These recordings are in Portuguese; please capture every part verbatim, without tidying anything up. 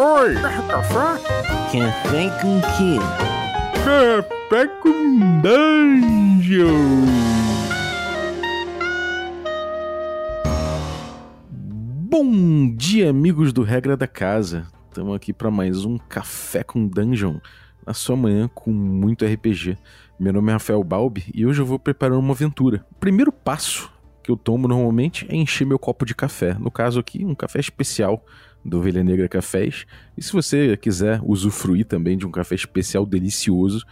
Oi! Quer café? Café com quê? Café com dungeon! Bom dia, amigos do Regra da Casa. Estamos aqui para mais um Café com Dungeon, na sua manhã com muito R P G. Meu nome é Rafael Balbi e hoje eu vou preparar uma aventura. O primeiro passo que eu tomo normalmente é encher meu copo de café. No caso aqui, um café especial do Ovelha Negra Cafés. E se você quiser usufruir também de um café especial delicioso,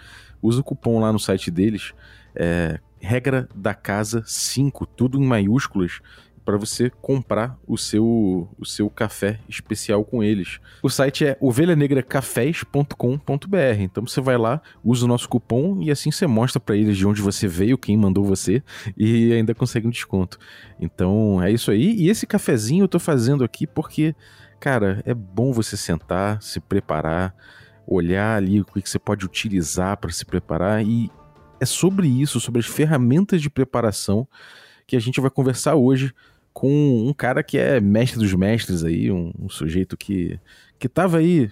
usa o cupom lá no site deles, é, Regra da Casa cinco, tudo em maiúsculas, para você comprar o seu, o seu café especial com eles. O site é ovelha negra cafés ponto com ponto b r. Então você vai lá, usa o nosso cupom e assim você mostra para eles de onde você veio, quem mandou você, e ainda consegue um desconto. Então é isso aí. E esse cafezinho eu tô fazendo aqui porque, cara, é bom você sentar, se preparar, olhar ali o que você pode utilizar para se preparar. E é sobre isso, sobre as ferramentas de preparação, que a gente vai conversar hoje com um cara que é mestre dos mestres aí, um, um sujeito que, que tava aí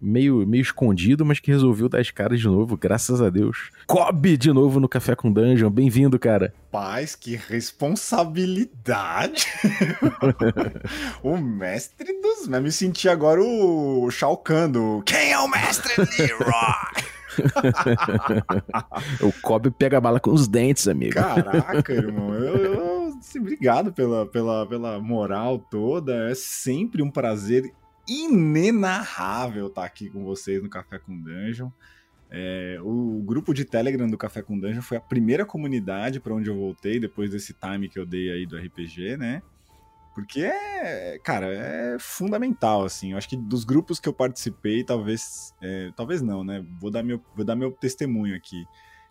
meio, meio escondido, mas que resolveu dar as caras de novo, graças a Deus. Cobbi de novo no Café com Dungeon, bem-vindo, cara. Paz, que responsabilidade. O mestre dos... Eu me senti agora o Shao Kahn do... Quem é o mestre de rock? O Cobbi pega a bala com os dentes, amigo. Caraca, irmão. Eu, eu, obrigado pela, pela, pela moral toda. É sempre um prazer inenarrável estar aqui com vocês no Café com Dungeon. É, o grupo de Telegram do Café com Dungeon foi a primeira comunidade para onde eu voltei depois desse time que eu dei aí do R P G, né? Porque é, cara, é fundamental, assim. Eu acho que dos grupos que eu participei, talvez... É, talvez não, né? Vou dar, meu, vou dar meu testemunho aqui.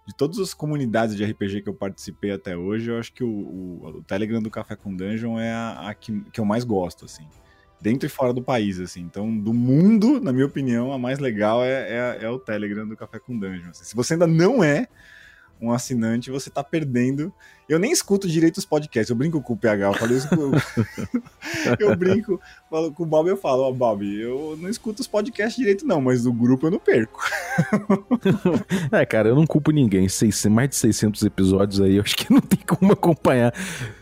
De todas as comunidades de R P G que eu participei até hoje, eu acho que o, o, o Telegram do Café com Dungeon é a, a que, que eu mais gosto, assim. Dentro e fora do país, assim. Então, do mundo, na minha opinião, a mais legal é, é, é o Telegram do Café com Dungeon. Assim. Se você ainda não é um assinante, você tá perdendo. Eu nem escuto direito os podcasts, eu brinco com o P H, eu falo isso com... eu brinco, falo com o Bob, eu falo, ó, oh, Bob, eu não escuto os podcasts direito não, mas do grupo eu não perco. É, cara, eu não culpo ninguém, mais de seiscentos episódios aí, eu acho que não tem como acompanhar,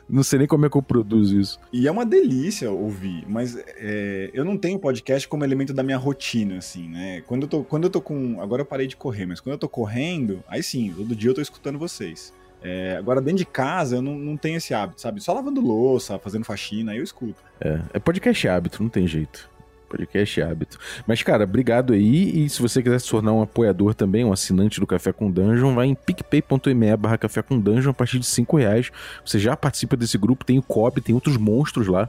não sei nem como é que eu produzo isso. E é uma delícia ouvir, mas é, eu não tenho podcast como elemento da minha rotina, assim, né, quando eu tô, quando eu tô com, agora eu parei de correr, mas quando eu tô correndo, aí sim, todo dia eu tô escutando vocês. É, agora, dentro de casa, eu não, não tenho esse hábito, sabe? Só lavando louça, fazendo faxina, aí eu escuto. É, é podcast hábito, não tem jeito. Podcast hábito. Mas, cara, obrigado aí. E se você quiser se tornar um apoiador também, um assinante do Café com Dungeon, vai em picpay.me barra Café com Dungeon a partir de cinco reais. Você já participa desse grupo, tem o Cobbi, tem outros monstros lá,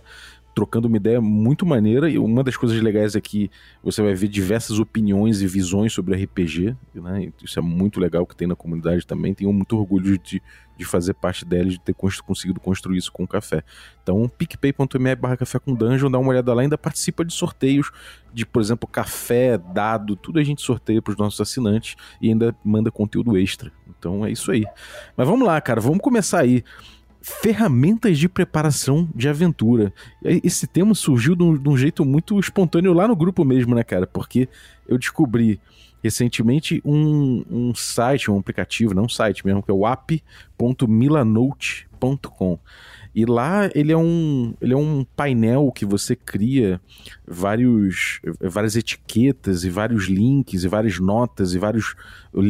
trocando uma ideia muito maneira. E uma das coisas legais é que você vai ver diversas opiniões e visões sobre R P G, né? Isso é muito legal que tem na comunidade também. Tenho muito orgulho de, de fazer parte dela, de ter constru, conseguido construir isso com o café. Então, picpay.me barra Café com Dungeon, dá uma olhada lá, ainda participa de sorteios de, por exemplo, café, dado, tudo a gente sorteia para os nossos assinantes e ainda manda conteúdo extra. Então, é isso aí. Mas vamos lá, cara, vamos começar aí. Ferramentas de preparação de aventura. Esse tema surgiu de um, de um jeito muito espontâneo lá no grupo mesmo, né, cara? Porque eu descobri recentemente um, um site, um aplicativo, não um site mesmo, que é o app ponto milanote ponto com. E lá ele é, um, ele é um painel que você cria vários, várias etiquetas e vários links e várias notas e vários,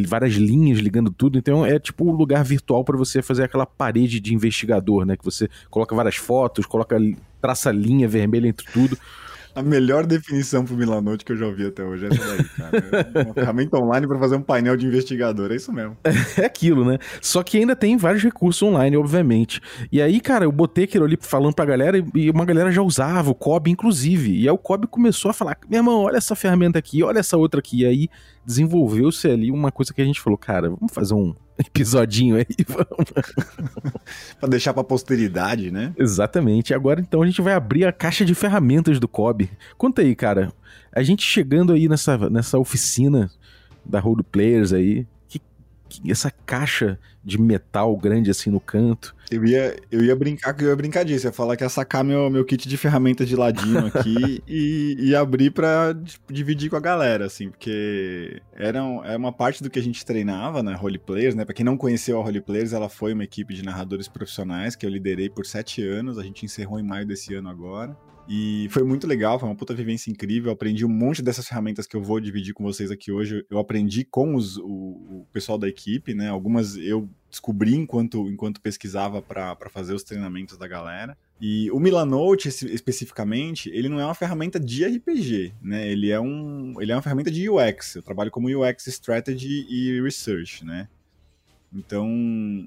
várias linhas ligando tudo. Então é tipo um lugar virtual para você fazer aquela parede de investigador, né? Que você coloca várias fotos, coloca, traça linha vermelha entre tudo. A melhor definição pro Milanote que eu já ouvi até hoje é essa daí, cara. É uma ferramenta online para fazer um painel de investigador, é isso mesmo. É aquilo, né? Só que ainda tem vários recursos online, obviamente. E aí, cara, eu botei aquilo ali falando pra galera e uma galera já usava, o Cobbi, inclusive. E aí o Cobbi começou a falar, meu irmão, olha essa ferramenta aqui, olha essa outra aqui. E aí desenvolveu-se ali uma coisa que a gente falou, cara, vamos fazer um episodinho aí, vamos. Pra deixar pra posteridade, né? Exatamente. Agora, então, a gente vai abrir a caixa de ferramentas do Cobbi. Conta aí, cara, a gente chegando aí nessa, nessa oficina da Roleplayers aí, o que, essa caixa de metal grande assim no canto. Eu ia, eu ia brincar, eu ia brincar disso, ia falar que ia sacar meu, meu kit de ferramentas de ladinho aqui e, e abrir pra dividir com a galera, assim, porque era, um, era uma parte do que a gente treinava na Roleplayers, né? Pra quem não conheceu a Roleplayers, ela foi uma equipe de narradores profissionais que eu liderei por sete anos, a gente encerrou em maio desse ano agora. E foi muito legal, foi uma puta vivência incrível, eu aprendi um monte dessas ferramentas que eu vou dividir com vocês aqui hoje, eu aprendi com os, o, o pessoal da equipe, né, algumas eu descobri enquanto, enquanto pesquisava para fazer os treinamentos da galera. E o Milanote, especificamente, ele não é uma ferramenta de R P G, né? Ele é, um, ele é uma ferramenta de U X, eu trabalho como U X Strategy e Research, né. Então,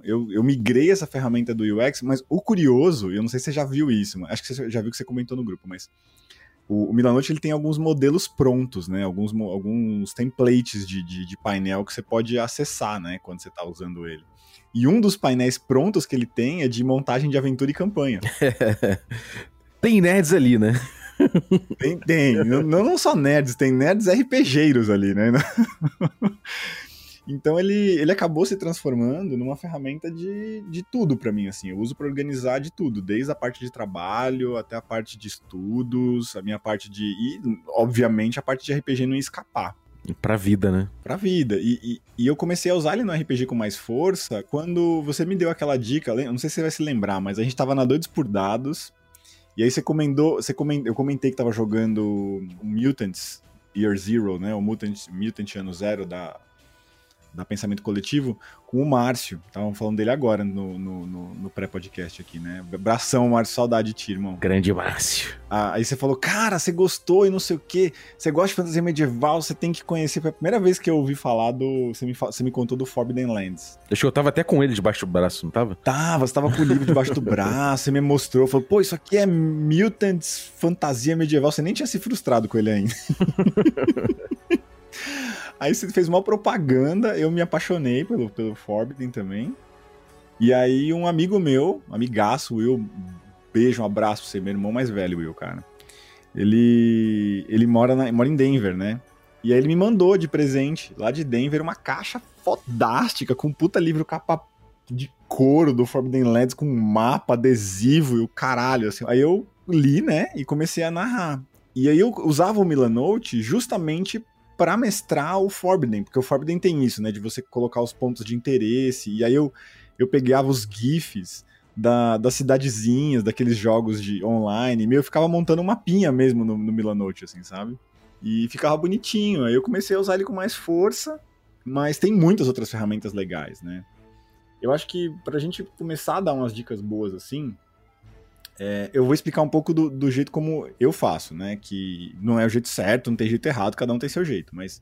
eu, eu migrei essa ferramenta do U X, mas o curioso, eu não sei se você já viu isso, acho que você já viu que você comentou no grupo, mas o, o Milanote ele tem alguns modelos prontos, né? Alguns, alguns templates de, de, de painel que você pode acessar, né? Quando você está usando ele. E um dos painéis prontos que ele tem é de montagem de aventura e campanha. Tem nerds ali, né? Tem, tem. Não, não só nerds, tem nerds RPGeiros ali, né? Então ele, ele acabou se transformando numa ferramenta de, de tudo pra mim, assim, eu uso pra organizar de tudo, desde a parte de trabalho até a parte de estudos, a minha parte de... e, obviamente, a parte de R P G não ia escapar. Pra vida, né? Pra vida, e, e, e eu comecei a usar ele no R P G com mais força quando você me deu aquela dica, não sei se você vai se lembrar, mas a gente tava na Doidos por Dados, e aí você comentou, você coment, eu comentei que tava jogando o Mutants Year Zero, né, o Mutant, Mutant Ano Zero da... da Pensamento Coletivo, com o Márcio. Estavam falando dele agora no, no, no, no pré-podcast aqui, né? Abração, Márcio. Saudade de ti, irmão. Grande Márcio. Ah, aí você falou, cara, você gostou e não sei o quê. Você gosta de fantasia medieval, você tem que conhecer. Foi a primeira vez que eu ouvi falar do... Você me, você me contou do Forbidden Lands. Acho que eu tava até com ele debaixo do braço, não tava? Tava, você tava com o livro debaixo do braço, você me mostrou. Falou, pô, isso aqui é Mutants Fantasia Medieval. Você nem tinha se frustrado com ele ainda. Aí você fez uma propaganda, eu me apaixonei pelo, pelo Forbidden também. E aí um amigo meu, amigaço, Will, beijo, um abraço pra você, meu irmão mais velho, Will, cara. Ele, ele mora, na, mora em Denver, né? E aí ele me mandou de presente, lá de Denver, uma caixa fodástica com um puta livro capa de couro do Forbidden Lands com um mapa, adesivo e o caralho, assim. Aí eu li, né? E comecei a narrar. E aí eu usava o Milanote justamente pra mestrar o Forbidden, porque o Forbidden tem isso, né, de você colocar os pontos de interesse, e aí eu, eu pegava os GIFs da, das cidadezinhas, daqueles jogos de online, e meio eu ficava montando um mapinha mesmo no, no Milanote, assim, sabe? E ficava bonitinho, aí eu comecei a usar ele com mais força, mas tem muitas outras ferramentas legais, né? Eu acho que pra gente começar a dar umas dicas boas, assim... É, eu vou explicar um pouco do, do jeito como eu faço, né? Que não é o jeito certo, não tem jeito errado, cada um tem seu jeito, mas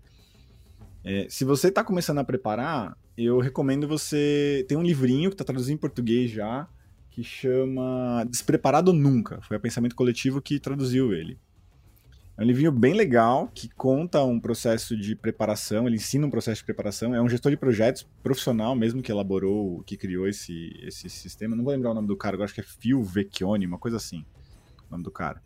é, se você tá começando a preparar, eu recomendo você... Tem um livrinho que tá traduzido em português já, que chama Despreparado Nunca, foi o Pensamento Coletivo que traduziu ele. É um livrinho bem legal, que conta um processo de preparação, ele ensina um processo de preparação, é um gestor de projetos profissional mesmo que elaborou, que criou esse, esse sistema, não vou lembrar o nome do cara, eu acho que é Phil Vecchione, uma coisa assim, o nome do cara.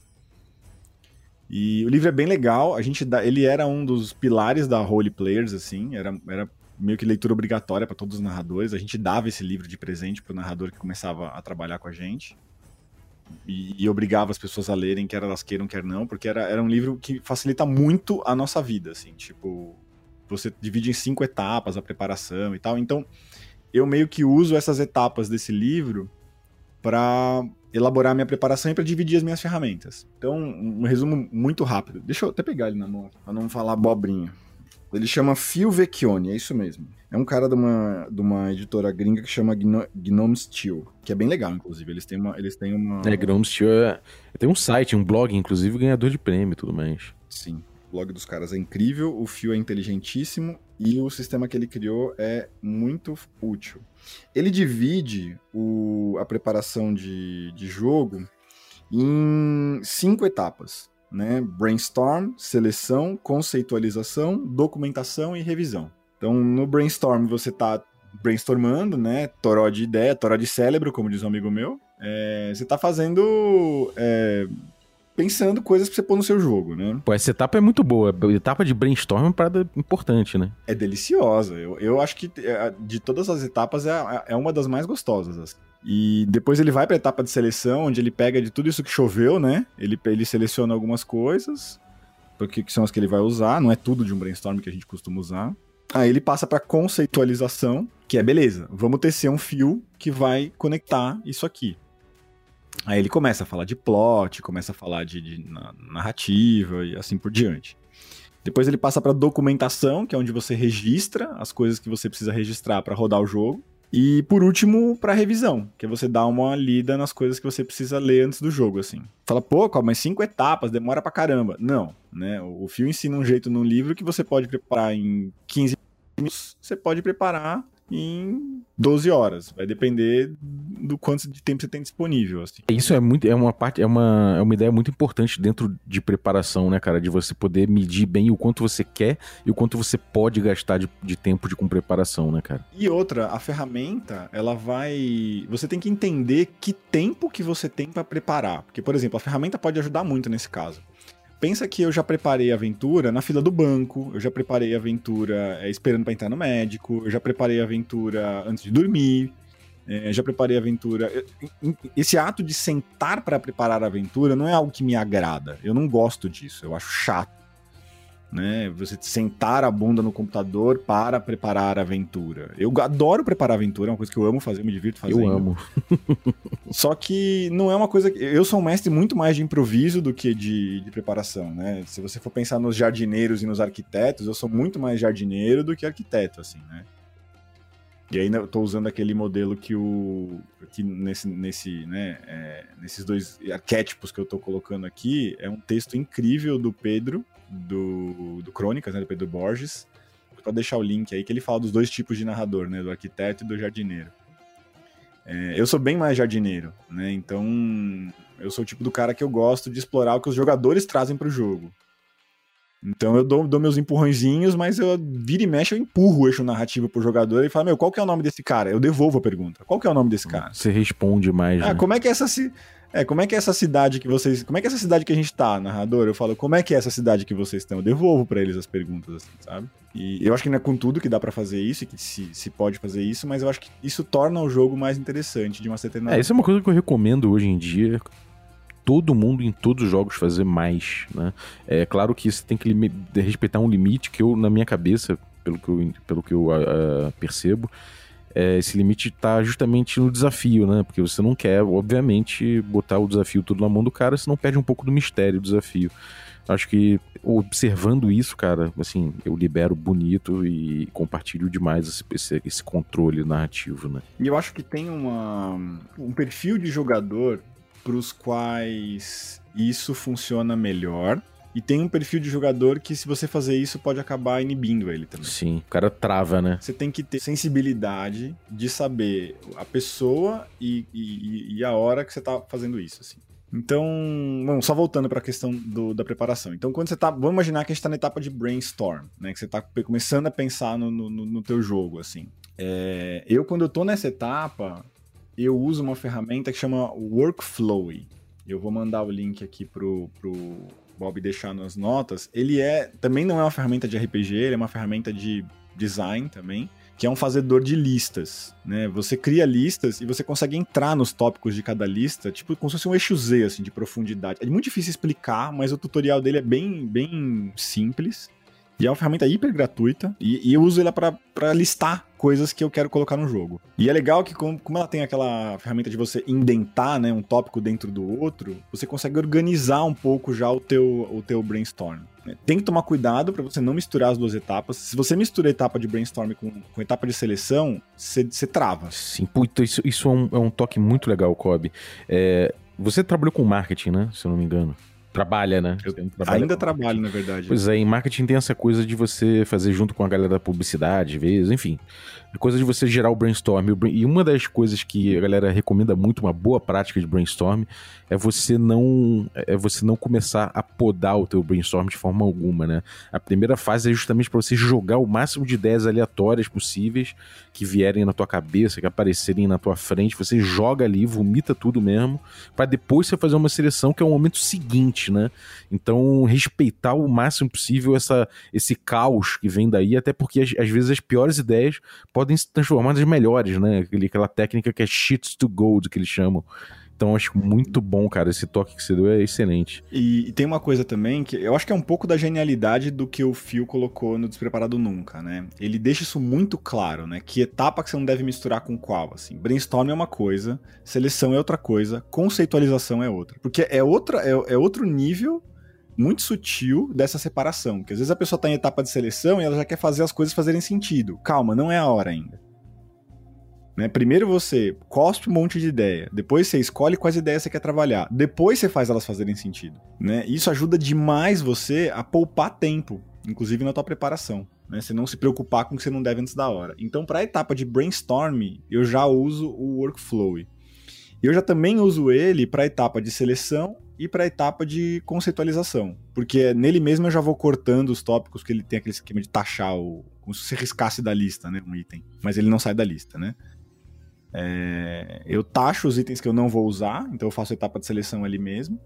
E o livro é bem legal, a gente dá, ele era um dos pilares da Roleplayers, assim, era, era meio que leitura obrigatória para todos os narradores, a gente dava esse livro de presente pro narrador que começava a trabalhar com a gente. E, e obrigava as pessoas a lerem, quer elas queiram, quer não, porque era, era um livro que facilita muito a nossa vida, assim, tipo, você divide em cinco etapas a preparação e tal, então eu meio que uso essas etapas desse livro pra elaborar a minha preparação e pra dividir as minhas ferramentas. Então, um resumo muito rápido, deixa eu até pegar ele na mão, pra não falar abobrinha. Ele chama Phil Vecchione, é isso mesmo. É um cara de uma, de uma editora gringa que chama Gno, Gnome Steel, que é bem legal, inclusive. Eles têm uma... Eles têm uma... É, Gnome Steel é, tem um site, um blog, inclusive, ganhador de prêmio e tudo mais. Sim, o blog dos caras é incrível, o Phil é inteligentíssimo e o sistema que ele criou é muito útil. Ele divide o, a preparação de, de jogo em cinco etapas. Né? Brainstorm, seleção, conceitualização, documentação e revisão. Então, no brainstorm você tá brainstormando, né? Toró de ideia, toró de cérebro, como diz um amigo meu. É, você tá fazendo é, pensando coisas pra você pôr no seu jogo, né? Pô, essa etapa é muito boa. A etapa de brainstorm é uma parada importante, né? É deliciosa. Eu, eu acho que de todas as etapas é, é uma das mais gostosas, assim. E depois ele vai pra etapa de seleção, onde ele pega de tudo isso que choveu, né? Ele, ele seleciona algumas coisas, porque são as que ele vai usar. Não é tudo de um brainstorm que a gente costuma usar. Aí ele passa pra conceitualização, que é beleza, vamos tecer um fio que vai conectar isso aqui. Aí ele começa a falar de plot, começa a falar de, de narrativa e assim por diante. Depois ele passa pra documentação, que é onde você registra as coisas que você precisa registrar pra rodar o jogo. E, por último, pra revisão, que é você dar uma lida nas coisas que você precisa ler antes do jogo, assim. Fala, pô, mas cinco etapas, demora pra caramba. Não, né? O Phil ensina um jeito num livro que você pode preparar em quinze minutos, você pode preparar em doze horas. Vai depender do quanto de tempo você tem disponível, assim. Isso é, muito, é, uma, parte, é, uma, é uma ideia muito importante dentro de preparação, né, cara? De você poder medir bem o quanto você quer e o quanto você pode gastar de, de tempo de, com preparação, né, cara? E outra, a ferramenta, ela vai... Você tem que entender que tempo que você tem pra preparar. Porque, por exemplo, a ferramenta pode ajudar muito nesse caso. Pensa que eu já preparei a aventura na fila do banco, eu já preparei a aventura é, esperando pra entrar no médico, eu já preparei a aventura antes de dormir, é, já preparei a aventura... Esse ato de sentar pra preparar a aventura não é algo que me agrada, eu não gosto disso, eu acho chato, né? Você sentar a bunda no computador para preparar a aventura. Eu adoro preparar a aventura, é uma coisa que eu amo fazer, eu me divirto fazendo. Eu amo. Só que não é uma coisa... Que... Eu sou um mestre muito mais de improviso do que de, de preparação, né? Se você for pensar nos jardineiros e nos arquitetos, eu sou muito mais jardineiro do que arquiteto, assim, né? E ainda eu tô usando aquele modelo que o... Que nesse, nesse, né, é, nesses dois arquétipos que eu tô colocando aqui, é um texto incrível do Pedro, Do, do Crônicas, né, do Pedro Borges. Vou deixar o link aí, que ele fala dos dois tipos de narrador, né, do arquiteto e do jardineiro. É, eu sou bem mais jardineiro, né, então eu sou o tipo do cara que eu gosto de explorar o que os jogadores trazem pro jogo. Então eu dou, dou meus empurrõezinhos, mas eu vira e mexe, eu empurro o eixo narrativo pro jogador e falo, meu, qual que é o nome desse cara? Eu devolvo a pergunta. Qual que é o nome desse cara? Você responde mais, ah, né? Como é que é essa... Se... É, como é que é essa cidade que vocês... Como é que é essa cidade que a gente tá, narrador? Eu falo, como é que é essa cidade que vocês estão? Eu devolvo pra eles as perguntas, assim, sabe? E eu acho que não é com tudo que dá pra fazer isso, e que se, se pode fazer isso, mas eu acho que isso torna o jogo mais interessante de uma certa... É, isso é uma coisa que eu recomendo hoje em dia... todo mundo em todos os jogos fazer mais, né? É claro que você tem que lim... respeitar um limite que eu, na minha cabeça, pelo que eu, pelo que eu uh, percebo, é, esse limite tá justamente no desafio, né? Porque você não quer, obviamente, botar o desafio tudo na mão do cara, senão perde um pouco do mistério do desafio. Acho que observando isso, cara, assim, eu libero bonito e compartilho demais esse, esse, esse controle narrativo, né? E eu acho que tem uma, um perfil de jogador para os quais isso funciona melhor. E tem um perfil de jogador que, se você fazer isso, pode acabar inibindo ele também. Sim, o cara trava, né? Você tem que ter sensibilidade de saber a pessoa e, e, e a hora que você tá fazendo isso, assim. Então, bom, só voltando para a questão do, da preparação. Então, quando você tá... Vamos imaginar que a gente tá na etapa de brainstorm, né? Que você tá começando a pensar no, no, no teu jogo, assim. É, eu, quando eu tô nessa etapa... eu uso uma ferramenta que chama Workflowy. Eu vou mandar o link aqui pro, pro Bob deixar nas notas. Ele é, também não é uma ferramenta de R P G, ele é uma ferramenta de design também, que é um fazedor de listas, né? Você cria listas e você consegue entrar nos tópicos de cada lista, tipo como se fosse um eixo Z, assim, de profundidade. É muito difícil explicar, mas o tutorial dele é bem, bem simples. E é uma ferramenta hiper gratuita, e, e eu uso ela para listar coisas que eu quero colocar no jogo. E é legal que, como, como ela tem aquela ferramenta de você indentar, né, um tópico dentro do outro, você consegue organizar um pouco já o teu, o teu brainstorm. Tem que tomar cuidado para você não misturar as duas etapas. Se você mistura a etapa de brainstorm com, com a etapa de seleção, você trava. Sim, puta, isso, isso é, um, é um toque muito legal, Cobbi. É, você trabalhou com marketing, né, se eu não me engano? Trabalha, né? Eu trabalha ainda trabalho, na verdade. Pois é, em marketing tem essa coisa de você fazer junto com a galera da publicidade, vezes, enfim. A coisa de você gerar o brainstorm. E uma das coisas que a galera recomenda muito, uma boa prática de brainstorm, é você não, é você não começar a podar o teu brainstorm de forma alguma, né? A primeira fase é justamente para você jogar o máximo de ideias aleatórias possíveis que vierem na tua cabeça, que aparecerem na tua frente. Você joga ali, vomita tudo mesmo, para depois você fazer uma seleção, que é o momento seguinte, ambiente, né? Então, respeitar o máximo possível essa, esse caos que vem daí, até porque as, às vezes as piores ideias podem se transformar nas melhores, né? Aquele, aquela técnica que é shit to gold, que eles chamam. Então, acho muito bom, cara. Esse toque que você deu é excelente. E, e tem uma coisa também que eu acho que é um pouco da genialidade do que o Phil colocou no Despreparado Nunca, né? Ele deixa isso muito claro, né? Que etapa que você não deve misturar com qual, assim. Brainstorm é uma coisa, seleção é outra coisa, conceitualização é outra. Porque é, outra, é, é outro nível muito sutil dessa separação. Porque às vezes a pessoa tá em etapa de seleção e ela já quer fazer as coisas fazerem sentido. Calma, não é a hora ainda. Né? Primeiro você cospe um monte de ideia, depois você escolhe quais ideias você quer trabalhar, depois você faz elas fazerem sentido. Né? Isso ajuda demais você a poupar tempo, inclusive na tua preparação. Né? Você não se preocupar com o que você não deve antes da hora. Então, para a etapa de brainstorming, eu já uso o workflow. Eu já também uso ele para a etapa de seleção e para a etapa de conceitualização. Porque nele mesmo eu já vou cortando os tópicos que ele tem aquele esquema de taxar, o, como se você riscasse da lista, né, um item. Mas ele não sai da lista, né? É, eu tacho os itens que eu não vou usar, então eu faço a etapa de seleção ali mesmo.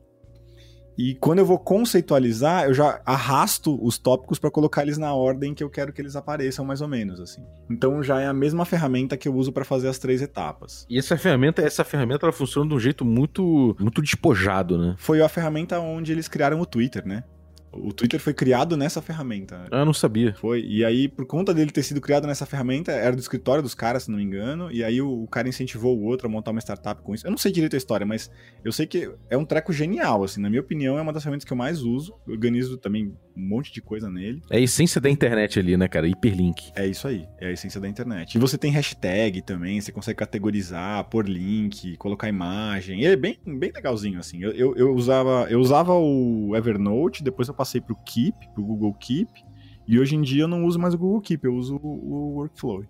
E quando eu vou conceitualizar, eu já arrasto os tópicos para colocar eles na ordem que eu quero que eles apareçam, mais ou menos, assim. Então já é a mesma ferramenta que eu uso para fazer as três etapas. E essa ferramenta, essa ferramenta ela funciona de um jeito muito, muito despojado, né? Foi a ferramenta onde eles criaram o Twitter, né? O Twitter foi criado nessa ferramenta. Ah, não sabia. Foi, e aí por conta dele ter sido criado nessa ferramenta, era do escritório dos caras, se não me engano, e aí o, o cara incentivou o outro a montar uma startup com isso. Eu não sei direito a história, mas eu sei que é um treco genial, assim, na minha opinião é uma das ferramentas que eu mais uso, eu organizo também um monte de coisa nele. É a essência da internet ali, né, cara? Hiperlink. É isso aí, é a essência da internet. E você tem hashtag também, você consegue categorizar, pôr link, colocar imagem, ele é bem, bem legalzinho, assim. Eu, eu, eu, usava, eu usava o Evernote, depois eu passei pro Keep, pro Google Keep, e hoje em dia eu não uso mais o Google Keep, eu uso o, o Workflow.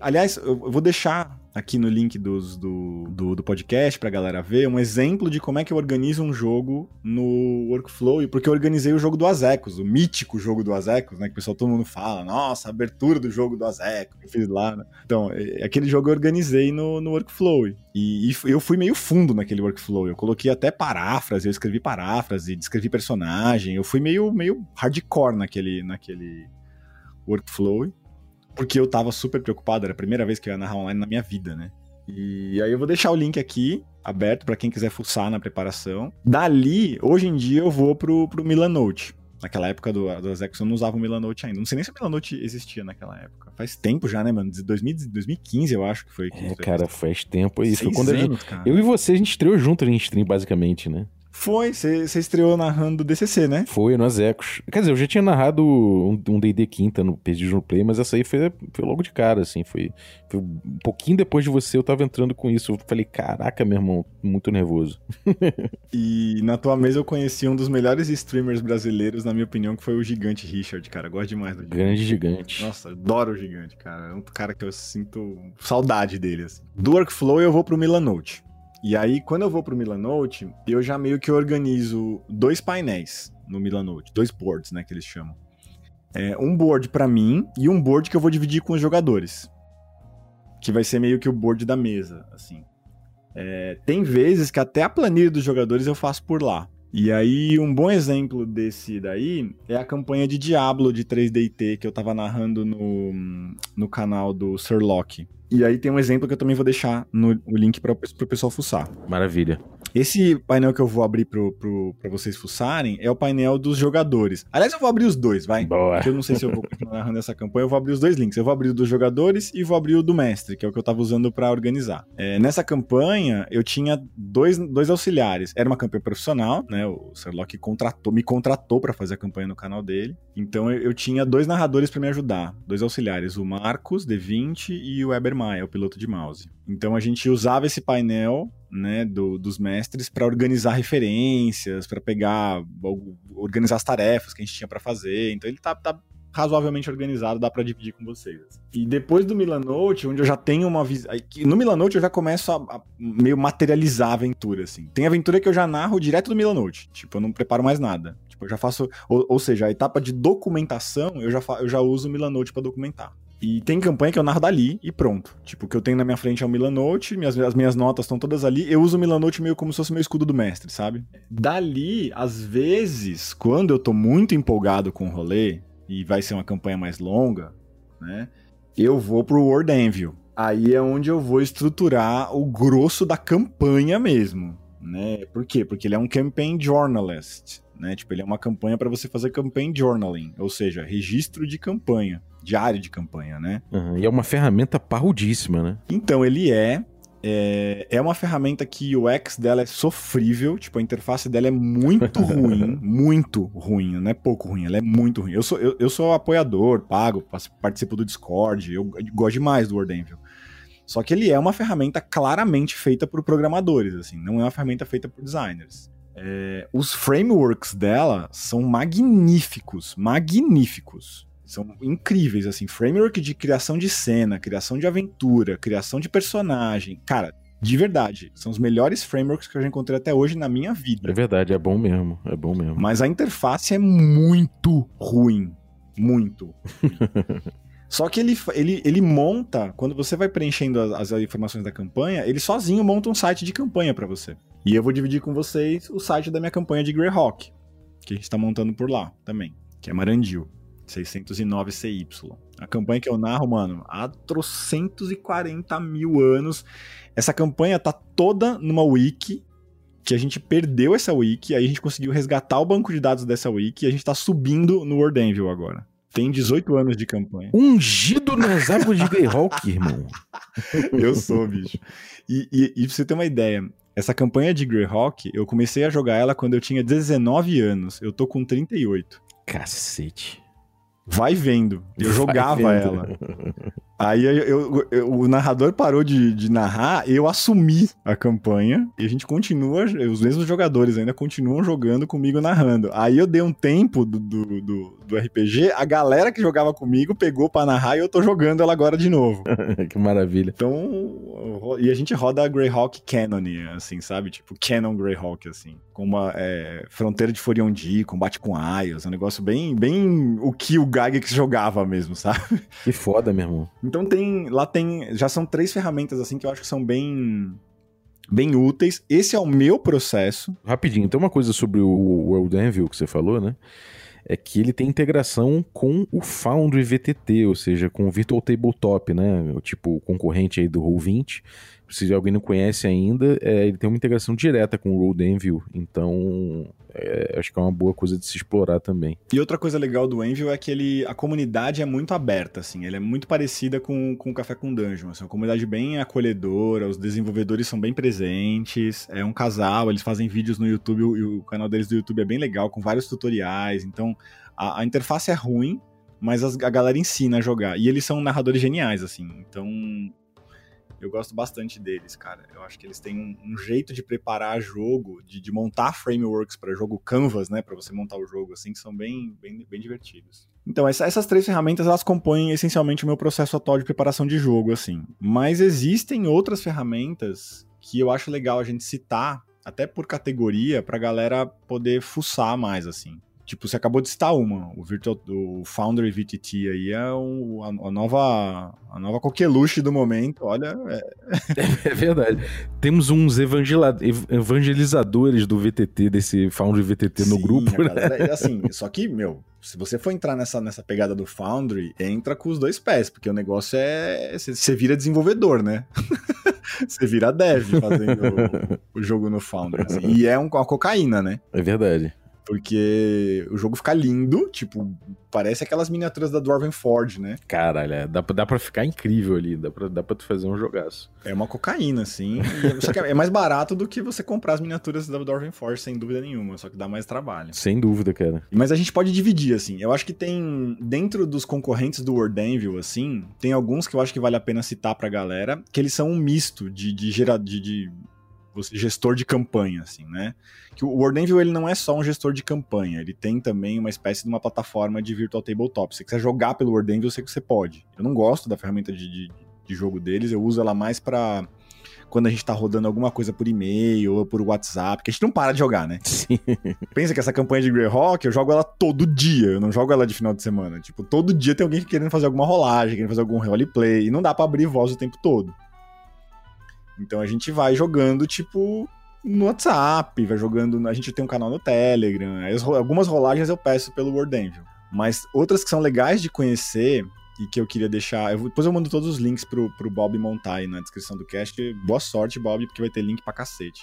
Aliás, eu vou deixar aqui no link dos, do, do, do podcast pra galera ver um exemplo de como é que eu organizo um jogo no Workflow, porque eu organizei o jogo do Azecos, o mítico jogo do Azecos, né, que o pessoal, todo mundo fala, nossa, abertura do jogo do Azecos, eu fiz lá, né? Então, aquele jogo eu organizei no, no Workflow, e, e eu fui meio fundo naquele Workflow, eu coloquei até paráfrase, eu escrevi paráfrase, descrevi personagem, eu fui meio, meio hardcore naquele, naquele Workflow, porque eu tava super preocupado, era a primeira vez que eu ia narrar online na minha vida, né? E aí eu vou deixar o link aqui, aberto, pra quem quiser fuçar na preparação. Dali, hoje em dia, eu vou pro, pro Milanote. Naquela época do, do Azecos eu não usava o Milanote ainda. Não sei nem se o Milanote existia naquela época. Faz tempo já, né, mano? dois mil e quinze, eu acho que foi. Que é, cara, faz tempo. Isso foi quando anos, gente, eu e você, a gente estreou junto em stream, basicamente, né? Foi, você estreou narrando o D C C, né? Foi, no Azecos. Quer dizer, eu já tinha narrado um D e D quinta no Perdido no Play, mas essa aí foi, foi logo de cara, assim. Foi, foi um pouquinho depois de você, eu tava entrando com isso. Eu falei, caraca, meu irmão, muito nervoso. E na tua mesa eu conheci um dos melhores streamers brasileiros, na minha opinião, que foi o Gigante Richard, cara. Eu gosto demais do Gigante. Grande Gigante. Nossa, adoro o Gigante, cara. É um cara que eu sinto saudade dele, assim. Do Workflow eu vou pro Milanote. E aí, quando eu vou pro Milanote, eu já meio que organizo dois painéis no Milanote, dois boards, né, que eles chamam. É, um board pra mim e um board que eu vou dividir com os jogadores, que vai ser meio que o board da mesa, assim. É, tem vezes que até a planilha dos jogadores eu faço por lá. E aí, um bom exemplo desse daí é a campanha de Diablo de três D T que eu tava narrando no, no canal do Sirlock. E aí tem um exemplo que eu também vou deixar no o link para o pessoal fuçar. Maravilha. Esse painel que eu vou abrir para vocês fuçarem é o painel dos jogadores. Aliás, eu vou abrir os dois, vai. Boa. Porque eu não sei se eu vou continuar narrando essa campanha, eu vou abrir os dois links. Eu vou abrir o dos jogadores e vou abrir o do mestre, que é o que eu tava usando para organizar. É, nessa campanha, eu tinha dois, dois auxiliares. Era uma campanha profissional, né? O Sirlock contratou, me contratou para fazer a campanha no canal dele. Então, eu, eu tinha dois narradores para me ajudar. Dois auxiliares, o Marcos, D vinte, e o Weber Maia, o piloto de mouse. Então, a gente usava esse painel, né, do, dos mestres para organizar referências, para pegar, organizar as tarefas que a gente tinha para fazer. Então ele tá, tá razoavelmente organizado, dá para dividir com vocês. E depois do Milanote, onde eu já tenho uma visão, no Milanote eu já começo a, a meio materializar a aventura, assim. Tem aventura que eu já narro direto do Milanote, tipo, eu não preparo mais nada. Tipo, eu já faço, ou, ou seja, a etapa de documentação, eu já, fa... eu já uso o Milanote para documentar. E tem campanha que eu narro dali e pronto. Tipo, o que eu tenho na minha frente é o Milanote, minhas, as minhas notas estão todas ali. Eu uso o Milanote meio como se fosse meu escudo do mestre, sabe? Dali, às vezes, quando eu tô muito empolgado com o rolê, e vai ser uma campanha mais longa, né? Eu vou pro World Anvil. Aí é onde eu vou estruturar o grosso da campanha mesmo, né? Por quê? Porque ele é um campaign journalist, né? Tipo, ele é uma campanha para você fazer campaign journaling, ou seja, registro de campanha, diário de campanha, né? Uhum, e é uma ferramenta parrudíssima, né? Então, ele é, é... É uma ferramenta que o U X dela é sofrível, tipo, a interface dela é muito ruim, muito ruim, não é pouco ruim, ela é muito ruim. Eu sou, eu, eu sou apoiador, pago, participo do Discord, eu gosto demais do World Anvil. Só que ele é uma ferramenta claramente feita por programadores, assim, não é uma ferramenta feita por designers. É, os frameworks dela são magníficos, magníficos. São incríveis, assim, framework de criação de cena, criação de aventura, criação de personagem. Cara, de verdade, são os melhores frameworks que eu já encontrei até hoje na minha vida. É verdade, é bom mesmo, é bom mesmo. Mas a interface é muito ruim, muito ruim. Só que ele, ele, ele monta, quando você vai preenchendo as, as informações da campanha, ele sozinho monta um site de campanha pra você. E eu vou dividir com vocês o site da minha campanha de Greyhawk, que a gente tá montando por lá também, que é Marandil, seiscentos e nove C Y. A campanha que eu narro, mano, há trezentos e quarenta mil anos. Essa campanha tá toda numa wiki, que a gente perdeu essa wiki, aí a gente conseguiu resgatar o banco de dados dessa wiki e a gente tá subindo no World Anvil agora. Tem dezoito anos de campanha. Ungido nas águas de Greyhawk, irmão. Eu sou, bicho. E, e, e pra você ter uma ideia, essa campanha de Greyhawk, eu comecei a jogar ela quando eu tinha dezenove anos. Eu tô com trinta e oito. Cacete. Vai vendo. Eu Vai jogava vendo. ela. Aí eu, eu, eu, o narrador parou de, de narrar, eu assumi a campanha e a gente continua, os mesmos jogadores ainda continuam jogando comigo narrando. Aí eu dei um tempo do, do, do, do R P G, a galera que jogava comigo pegou pra narrar e eu tô jogando ela agora de novo. Que maravilha. Então, e a gente roda a Greyhawk Canon, assim, sabe? Tipo, Canon Greyhawk, assim. Com uma é, fronteira de Foriondi, combate com Aios, um negócio bem, bem o que o Gygax jogava mesmo, sabe? Que foda, meu irmão. Então tem, lá tem, já são três ferramentas assim que eu acho que são bem, bem úteis. Esse é o meu processo. Rapidinho, tem uma coisa sobre o World Anvil que você falou, né? É que ele tem integração com o Foundry V T T, ou seja, com o Virtual Tabletop, né? O tipo concorrente aí do Roll vinte. Se alguém não conhece ainda, é, ele tem uma integração direta com o World Anvil, então é, acho que é uma boa coisa de se explorar também. E outra coisa legal do Anvil é que ele, a comunidade é muito aberta, assim, ele é muito parecida com, com o Café com Dungeon, assim, uma comunidade bem acolhedora, os desenvolvedores são bem presentes, é um casal, eles fazem vídeos no YouTube, o, e o canal deles do YouTube é bem legal, com vários tutoriais, então a, a interface é ruim, mas as, a galera ensina a jogar, e eles são narradores geniais, assim, então... Eu gosto bastante deles, cara. Eu acho que eles têm um, um jeito de preparar jogo, de, de montar frameworks para jogo, canvas, né, para você montar o jogo, assim, que são bem, bem, bem divertidos. Então, essa, essas três ferramentas, elas compõem essencialmente o meu processo atual de preparação de jogo, assim. Mas existem outras ferramentas que eu acho legal a gente citar, até por categoria, pra galera poder fuçar mais, assim. Tipo, você acabou de citar uma, o, Virtual, o Foundry V T T aí é um, a, a nova, a nova coqueluche do momento, olha... É, é verdade, temos uns evangelizadores do V T T, desse Foundry V T T no Sim, grupo, né? Galera, é assim, só que, meu, se você for entrar nessa, nessa pegada do Foundry, entra com os dois pés, porque o negócio é... Você vira desenvolvedor, né? Você vira dev fazendo o, o jogo no Foundry, assim, e é um, uma cocaína, né? É verdade. Porque o jogo fica lindo, tipo, parece aquelas miniaturas da Dwarven Forge, né? Caralho, é, dá, dá pra ficar incrível ali, dá pra, dá pra tu fazer um jogaço. É uma cocaína, assim, só que é mais barato do que você comprar as miniaturas da Dwarven Forge, sem dúvida nenhuma, só que dá mais trabalho. Sem dúvida, cara. Mas a gente pode dividir, assim, eu acho que tem, dentro dos concorrentes do World Anvil, assim, tem alguns que eu acho que vale a pena citar pra galera, que eles são um misto de... de, gera, de, de... gestor de campanha, assim, né? Que o World Anvil, ele não é só um gestor de campanha, ele tem também uma espécie de uma plataforma de virtual tabletop. Se você quiser jogar pelo World Anvil, eu sei que você pode. Eu não gosto da ferramenta de, de, de jogo deles, eu uso ela mais pra quando a gente tá rodando alguma coisa por e-mail ou por WhatsApp, que a gente não para de jogar, né? Sim. Pensa que essa campanha de Greyhawk, eu jogo ela todo dia, eu não jogo ela de final de semana. Tipo, todo dia tem alguém querendo fazer alguma rolagem, querendo fazer algum roleplay, e não dá pra abrir voz o tempo todo. Então a gente vai jogando, tipo, no WhatsApp, vai jogando... A gente tem um canal no Telegram, as, algumas rolagens eu peço pelo World Anvil. Mas outras que são legais de conhecer e que eu queria deixar... Eu, depois eu mando todos os links pro, pro Bob montar aí na descrição do cast. Boa sorte, Bob, porque vai ter link pra cacete.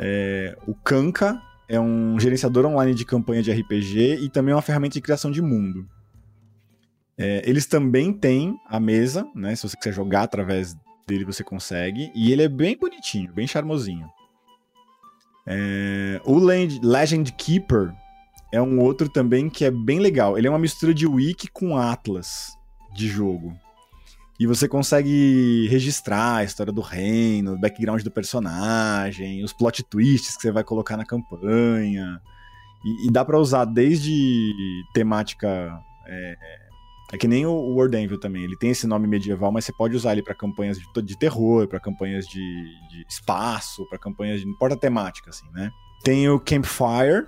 É, o Kanka é um gerenciador online de campanha de R P G e também é uma ferramenta de criação de mundo. É, eles também têm a mesa, né? Se você quiser jogar através dele, você consegue. E ele é bem bonitinho, bem charmosinho. É, o Legend Keeper... é um outro também que é bem legal. Ele é uma mistura de wiki com atlas de jogo. E você consegue registrar a história do reino, o background do personagem, os plot twists que você vai colocar na campanha. E, e dá pra usar desde temática... É, é que nem o World Anvil também. Ele tem esse nome medieval, mas você pode usar ele pra campanhas de, de terror, pra campanhas de, de espaço, pra campanhas de... Não importa a temática, assim, né? Tem o Campfire...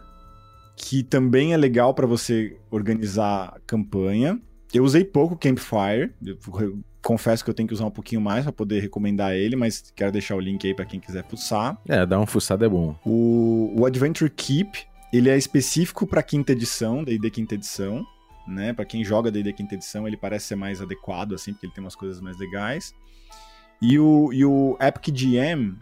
que também é legal pra você organizar a campanha. Eu usei pouco Campfire, eu confesso que eu tenho que usar um pouquinho mais pra poder recomendar ele, mas quero deixar o link aí pra quem quiser fuçar. É, dar uma fuçada é bom. O, o Adventure Keep, ele é específico pra quinta edição, D e D quinta edição, né? Pra quem joga D e D quinta edição, ele parece ser mais adequado, assim, porque ele tem umas coisas mais legais. E o, e o Epic G M...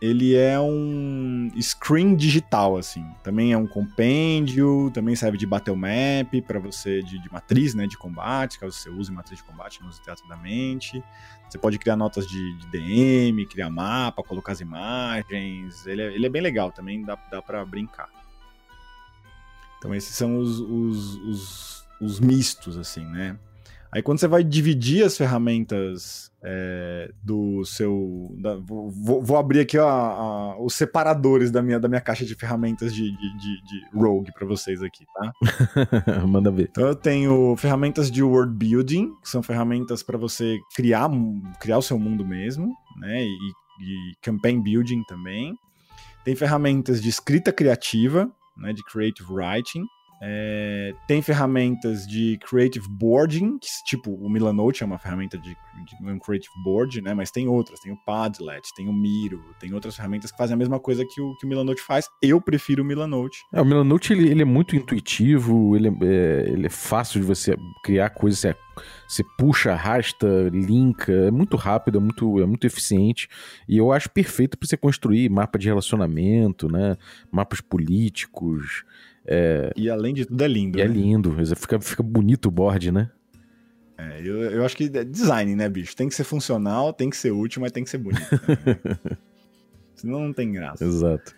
ele é um screen digital, assim. Também é um compêndio, também serve de battle map para você, de, de matriz, né, de combate, caso você use matriz de combate no uso teatro da mente. Você pode criar notas de, de D M, criar mapa, colocar as imagens. Ele é, ele é bem legal também, dá, dá para brincar. Então esses são os, os, os, os mistos, assim, né? Aí quando você vai dividir as ferramentas é, do seu... Da, vou, vou abrir aqui ó, a, os separadores da minha, da minha caixa de ferramentas de, de, de, de Rogue para vocês aqui, tá? Manda ver. Então eu tenho ferramentas de World Building, que são ferramentas para você criar, criar o seu mundo mesmo, né? E, e Campaign Building também. Tem ferramentas de escrita criativa, né? De Creative Writing. É, tem ferramentas de Creative Boarding, que, tipo, o Milanote é uma ferramenta de, de um Creative Board, né? Mas tem outras, tem o Padlet, tem o Miro, tem outras ferramentas que fazem a mesma coisa que o, que o Milanote faz. Eu prefiro o Milanote. É, o Milanote, ele, ele é muito intuitivo, ele é, ele é fácil de você criar coisas, você, você puxa, arrasta, linka, é muito rápido, é muito, é muito eficiente, e eu acho perfeito para você construir mapa de relacionamento, né? Mapas políticos... É... E além de tudo é lindo. E né? É lindo, fica, fica bonito o board, né? É, eu, eu acho que é design, né, bicho? Tem que ser funcional, tem que ser útil, mas tem que ser bonito. Né? Senão não tem graça. Exato.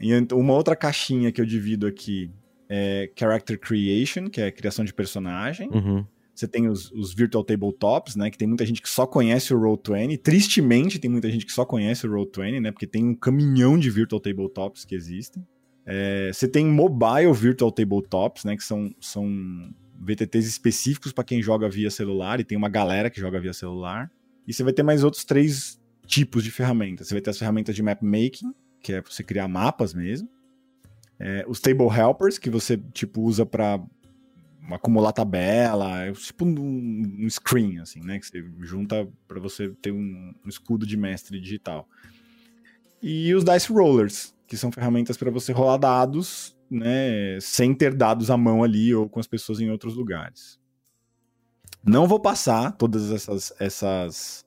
E uma outra caixinha que eu divido aqui é Character Creation, que é a criação de personagem. Uhum. Você tem os, os Virtual Tabletops, né? Que tem muita gente que só conhece o Roll twenty. Tristemente, tem muita gente que só conhece o Roll twenty, né? Porque tem um caminhão de Virtual Tabletops que existem. É, você tem mobile virtual tabletops, né, que são, são V T Ts específicos para quem joga via celular, e tem uma galera que joga via celular. E você vai ter mais outros três tipos de ferramentas. Você vai ter as ferramentas de mapmaking, que é você criar mapas mesmo. É, os table helpers, que você tipo, usa para acumular tabela, é tipo um, um screen, assim, né, que você junta para você ter um, um escudo de mestre digital. E os dice rollers, que são ferramentas para você rolar dados, né, sem ter dados à mão ali ou com as pessoas em outros lugares. Não vou passar todas essas, essas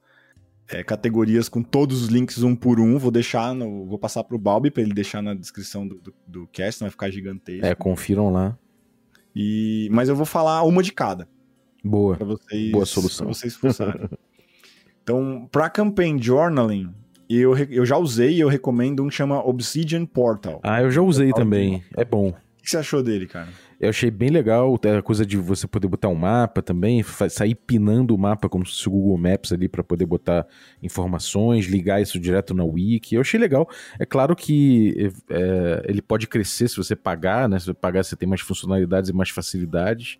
é, categorias com todos os links um por um, vou deixar, no, vou passar para o Balbi para ele deixar na descrição do, do, do cast, não vai ficar gigantesco. É, confiram lá. E, mas eu vou falar uma de cada. Boa, vocês, boa solução. Para vocês forçarem. Então, para Campaign Journaling, Eu, eu já usei e eu recomendo um que chama Obsidian Portal. Ah, eu já usei também. É bom. O que você achou dele, cara? Eu achei bem legal. A coisa de você poder botar um mapa também, sair pinando o mapa como se fosse o Google Maps ali para poder botar informações, ligar isso direto na Wiki. Eu achei legal. É claro que é, ele pode crescer se você pagar, né? Se você pagar, você tem mais funcionalidades e mais facilidades.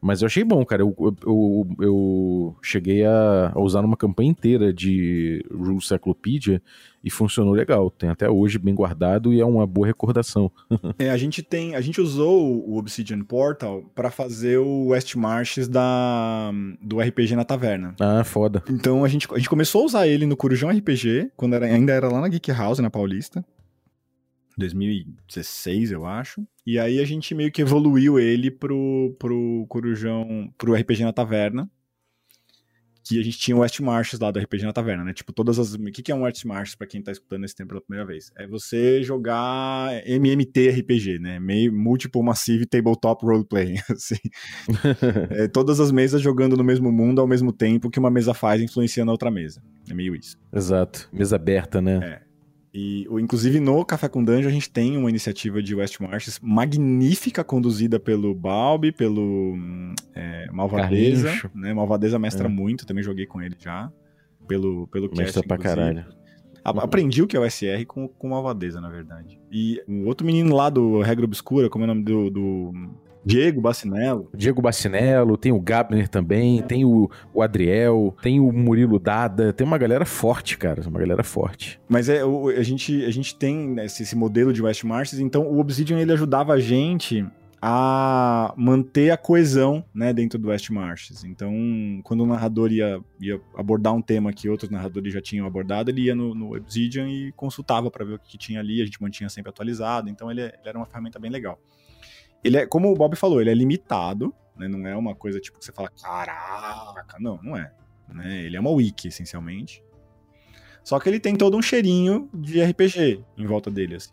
Mas eu achei bom, cara. Eu, eu, eu, eu cheguei a, a usar numa campanha inteira de Rule Cyclopedia e funcionou legal. Tem até hoje bem guardado e é uma boa recordação. É, a gente tem, a gente usou o Obsidian Portal pra fazer o West Marches da, do R P G na Taverna. Ah, foda. Então a gente, a gente começou a usar ele no Corujão R P G, quando era, ainda era lá na Geek House, na Paulista. dois mil e dezesseis, eu acho. E aí a gente meio que evoluiu ele pro, pro Corujão, pro R P G na Taverna, que a gente tinha o West Marches lá do R P G na Taverna, né? Tipo, todas as... O que que é um West Marches pra quem tá escutando esse tempo pela primeira vez? É você jogar M M T R P G, né? Meio Multiple Massive Tabletop Roleplay, assim. É, todas as mesas jogando no mesmo mundo ao mesmo tempo que uma mesa faz influenciando a outra mesa. É meio isso. Exato. Mesa aberta, né? É. E, inclusive, no Café com Dungeon, a gente tem uma iniciativa de West Marches magnífica, conduzida pelo Balbi, pelo é, Malvadeza. Né? Malvadeza mestra é. muito, também joguei com ele já. Pelo, pelo mestra cast, pra inclusive. Caralho. Aprendi o que é o S R com, com Malvadeza, na verdade. E um outro menino lá do Regra Obscura, como é o nome do... do... Diego Bacinello. Diego Bacinello, tem o Gabner também, tem o, o Adriel, tem o Murilo Dada, tem uma galera forte, cara, uma galera forte. Mas é, a gente, a gente tem esse, esse modelo de West Marches, então o Obsidian ele ajudava a gente a manter a coesão, né, dentro do West Marches. Então, quando o narrador ia, ia abordar um tema que outros narradores já tinham abordado, ele ia no, no Obsidian e consultava para ver o que tinha ali, a gente mantinha sempre atualizado, então ele, ele era uma ferramenta bem legal. Ele é, como o Bob falou, ele é limitado, né? Não é uma coisa tipo que você fala, caraca, não, não é. Né? Ele é uma wiki, essencialmente. Só que ele tem todo um cheirinho de R P G em volta dele, assim.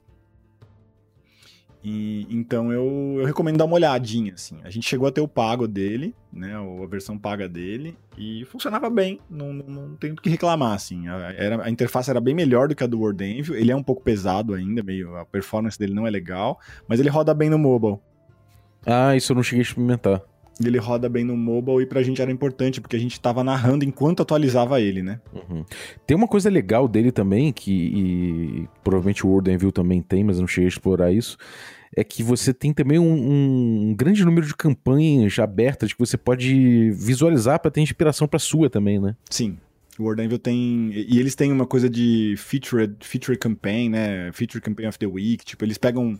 E, então eu, eu recomendo dar uma olhadinha, assim. A gente chegou a ter o pago dele, né? A versão paga dele, e funcionava bem, não, não, não tem do que reclamar, assim. A, era, a interface era bem melhor do que a do World Anvil, ele é um pouco pesado ainda, meio, a performance dele não é legal, mas ele roda bem no mobile. Ah, isso eu não cheguei a experimentar. Ele roda bem no mobile e pra gente era importante, porque a gente tava narrando enquanto atualizava ele, né? Uhum. Tem uma coisa legal dele também, que e, provavelmente o World Anvil também tem, mas eu não cheguei a explorar isso, é que você tem também um, um grande número de campanhas abertas que você pode visualizar pra ter inspiração pra sua também, né? Sim. O World Anvil tem... E eles têm uma coisa de feature, feature campaign, né? Feature campaign of the week, tipo, eles pegam...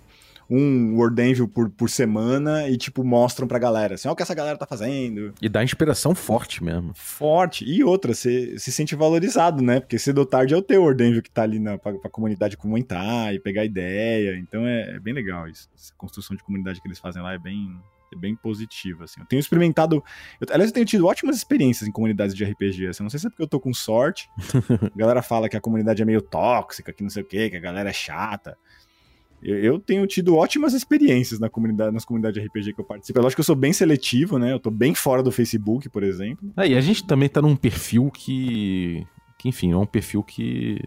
um World Anvil por, por semana e, tipo, mostram pra galera, assim, olha o que essa galera tá fazendo. E dá inspiração forte mesmo. Forte. E outra, você se sente valorizado, né? Porque cedo ou tarde é o teu World Anvil que tá ali na, pra, pra comunidade comentar e pegar ideia. Então é, é bem legal isso. Essa construção de comunidade que eles fazem lá é bem, é bem positiva, assim. Eu tenho experimentado... Eu, aliás, eu tenho tido ótimas experiências em comunidades de R P G, assim. Eu não sei se é porque eu tô com sorte. A galera fala que a comunidade é meio tóxica, que não sei o quê, que a galera é chata. Eu tenho tido ótimas experiências na comunidade, nas comunidades de R P G que eu participo. É lógico que eu sou bem seletivo, né? Eu tô bem fora do Facebook, por exemplo. É, e a gente também tá num perfil que... que, enfim, é um perfil que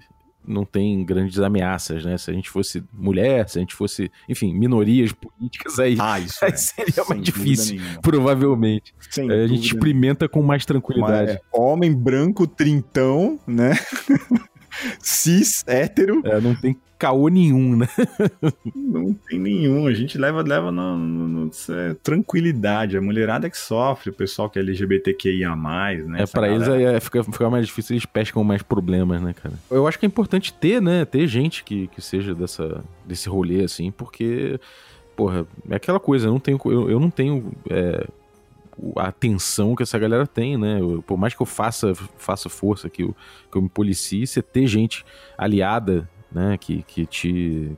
não tem grandes ameaças, né? Se a gente fosse mulher, se a gente fosse... Enfim, minorias políticas, aí, ah, isso aí é. Seria mais difícil, provavelmente. Sem é, a gente experimenta nenhuma. Com mais tranquilidade. Mas, é, homem branco, trintão, né? Cis, hétero. É, não tem caô nenhum, né? Não tem nenhum. A gente leva, leva na, na, na é, tranquilidade. A mulherada é que sofre, o pessoal que é L G B T Q I A mais, né? É, pra galera... eles é, fica, fica mais difícil, eles pescam mais problemas, né, cara? Eu acho que é importante ter, né? Ter gente que, que seja dessa, desse rolê, assim, porque, porra, é aquela coisa, eu não tenho... Eu, eu não tenho é... a atenção que essa galera tem, né? Eu, por mais que eu faça, faça força, que eu, que eu me policie, você ter gente aliada, né? Que, que, te,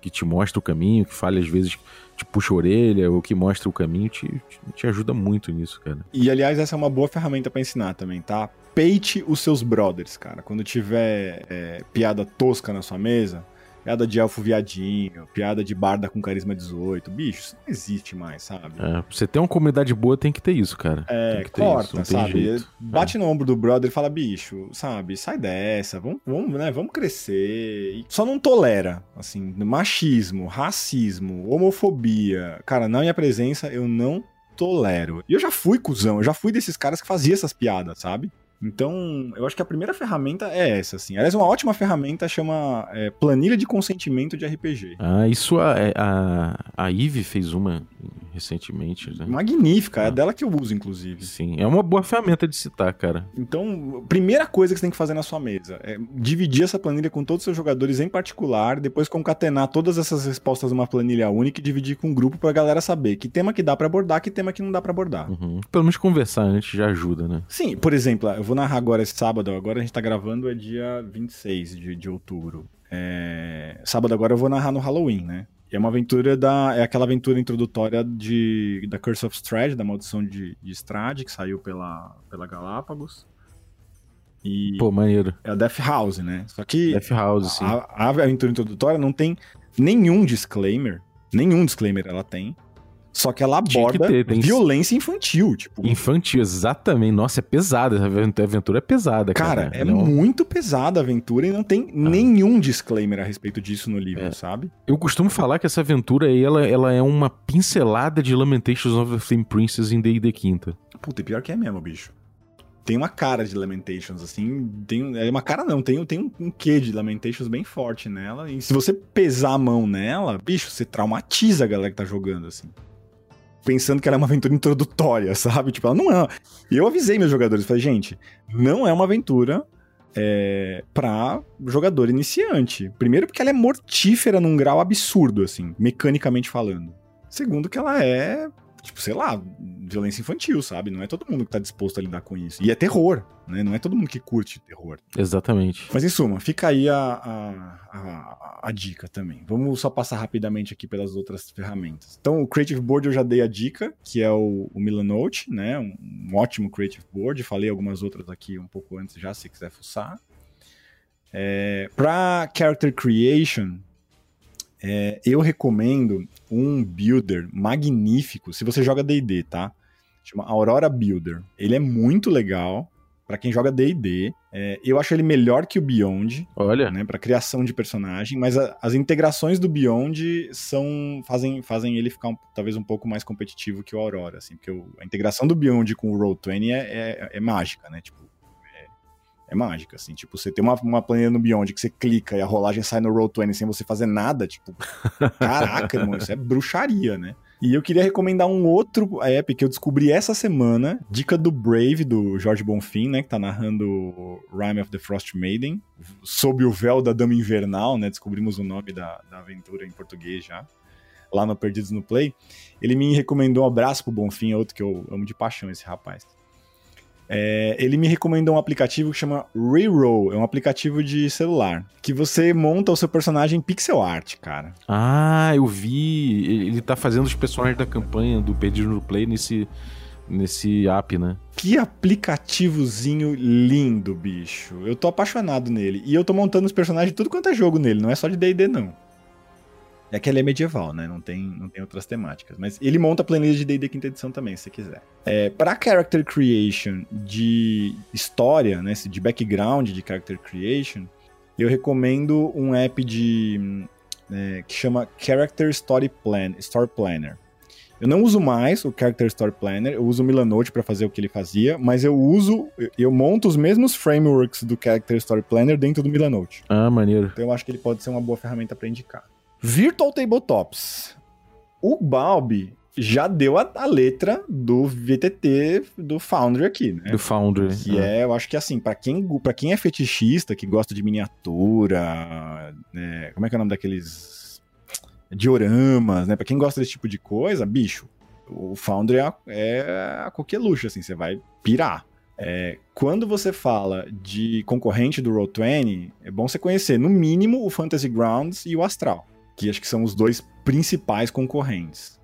que te mostra o caminho, que fala às vezes, te puxa a orelha, ou que mostra o caminho, te, te, te ajuda muito nisso, cara. E, aliás, essa é uma boa ferramenta pra ensinar também, tá? Peite os seus brothers, cara. Quando tiver é, piada tosca na sua mesa... Piada de elfo viadinho, piada de barda com carisma dezoito. Bicho, isso não existe mais, sabe? É, pra você ter uma comunidade boa, tem que ter isso, cara. É, tem que ter corta, isso, não sabe? Tem jeito. Bate é. no ombro do brother e fala, bicho, sabe? Sai dessa, vamos, vamos, né? Vamos crescer. Só não tolera, assim, machismo, racismo, homofobia. Cara, na minha presença, eu não tolero. E eu já fui cuzão, eu já fui desses caras que fazia essas piadas, sabe? Então, eu acho que a primeira ferramenta é essa, assim. Aliás, uma ótima ferramenta chama é, Planilha de Consentimento de R P G. Ah, isso a, a, a Ivy fez uma recentemente, né? Magnífica, é. é dela que eu uso, inclusive. Sim, é uma boa ferramenta de citar, cara. Então, primeira coisa que você tem que fazer na sua mesa é dividir essa planilha com todos os seus jogadores em particular, depois concatenar todas essas respostas numa planilha única e dividir com um grupo pra galera saber que tema que dá pra abordar, que tema que não dá pra abordar. Uhum. Pelo menos conversar antes já ajuda, né? Sim, por exemplo, eu vou narrar agora esse sábado, agora a gente tá gravando, é dia vinte e seis de, de outubro. É... Sábado agora eu vou narrar no Halloween, né? É uma aventura da... É aquela aventura introdutória de... da Curse of Strahd, da Maldição de, de Strahd, que saiu pela, pela Galápagos. E... Pô, maneiro. É a Death House, né? Só que... Death House, a, sim. A, a aventura introdutória não tem nenhum disclaimer. Nenhum disclaimer ela tem. Só que ela aborda que ter, tem... violência infantil, tipo... Infantil, exatamente. Nossa, é pesada. A aventura é pesada, cara. Cara, é não... muito pesada a aventura e não tem ah. nenhum disclaimer a respeito disso no livro, é. sabe? Eu costumo falar que essa aventura aí, ela, ela é uma pincelada de Lamentations of the Flame Princess em D e D Quinta. Puta, e pior que é mesmo, bicho. Tem uma cara de Lamentations, assim... Tem, é uma cara não, tem, tem um, um quê de Lamentations bem forte nela. E se você pesar a mão nela, bicho, você traumatiza a galera que tá jogando, assim. Pensando que ela é uma aventura introdutória, sabe? Tipo, ela não é. E eu avisei meus jogadores, falei, gente, não é uma aventura é, pra jogador iniciante. Primeiro porque ela é mortífera num grau absurdo, assim, mecanicamente falando. Segundo que ela é, tipo, sei lá, violência infantil, sabe? Não é todo mundo que tá disposto a lidar com isso. E é terror, né? Não é todo mundo que curte terror. Exatamente. Mas, em suma, fica aí a, a, a, a dica também. Vamos só passar rapidamente aqui pelas outras ferramentas. Então, o Creative Board eu já dei a dica, que é o, o Milanote, né? Um, um ótimo Creative Board. Falei algumas outras aqui um pouco antes já, se quiser fuçar. É, pra Character Creation... É, eu recomendo um builder magnífico, se você joga D e D, tá? Chama Aurora Builder. Ele é muito legal pra quem joga D e D. É, eu acho ele melhor que o Beyond. Olha. Né, pra criação de personagem, mas a, as integrações do Beyond são, fazem, fazem ele ficar um, talvez um pouco mais competitivo que o Aurora, assim, porque o, a integração do Beyond com o Roll twenty é, é, é mágica, né? Tipo, é mágica, assim, tipo, você tem uma, uma planilha no Beyond que você clica e a rolagem sai no Roll twenty sem você fazer nada, tipo, caraca, irmão, isso é bruxaria, né? E eu queria recomendar um outro app que eu descobri essa semana, dica do Brave, do Jorge Bonfim, né, que tá narrando o Rime of the Frost Maiden, sob o véu da Dama Invernal, né, descobrimos o nome da, da aventura em português já, lá no Perdidos no Play. Ele me recomendou um abraço pro Bonfim, outro que eu amo de paixão, esse rapaz. É, ele me recomendou um aplicativo que chama Reroll, é um aplicativo de celular, que você monta o seu personagem em pixel art, cara. Ah, eu vi, ele tá fazendo os personagens da campanha do Perdido no Play nesse, nesse app, né? Que aplicativozinho lindo, bicho, eu tô apaixonado nele, e eu tô montando os personagens de tudo quanto é jogo nele, não é só de D e D não. É que ele é medieval, né? Não tem, não tem outras temáticas. Mas ele monta planilha de D e D quinta edição também, se você quiser. É, para character creation de história, né? De background de character creation, eu recomendo um app de, é, que chama Character Story Plan, Story Planner. Eu não uso mais o Character Story Planner, eu uso o Milanote para fazer o que ele fazia, mas eu uso, eu monto os mesmos frameworks do Character Story Planner dentro do Milanote. Ah, maneiro. Então eu acho que ele pode ser uma boa ferramenta para indicar. Virtual Tabletops. O Balbi já deu a, a letra do V T T do Foundry aqui, né? Do Foundry. Que é, é eu acho que assim, pra quem, pra quem é fetichista, que gosta de miniatura, né, como é que é o nome daqueles dioramas, né? Pra quem gosta desse tipo de coisa, bicho, o Foundry é, é a coqueluche, assim, você vai pirar. É, quando você fala de concorrente do Roll twenty, é bom você conhecer, no mínimo, o Fantasy Grounds e o Astral. Que acho que são os dois principais concorrentes.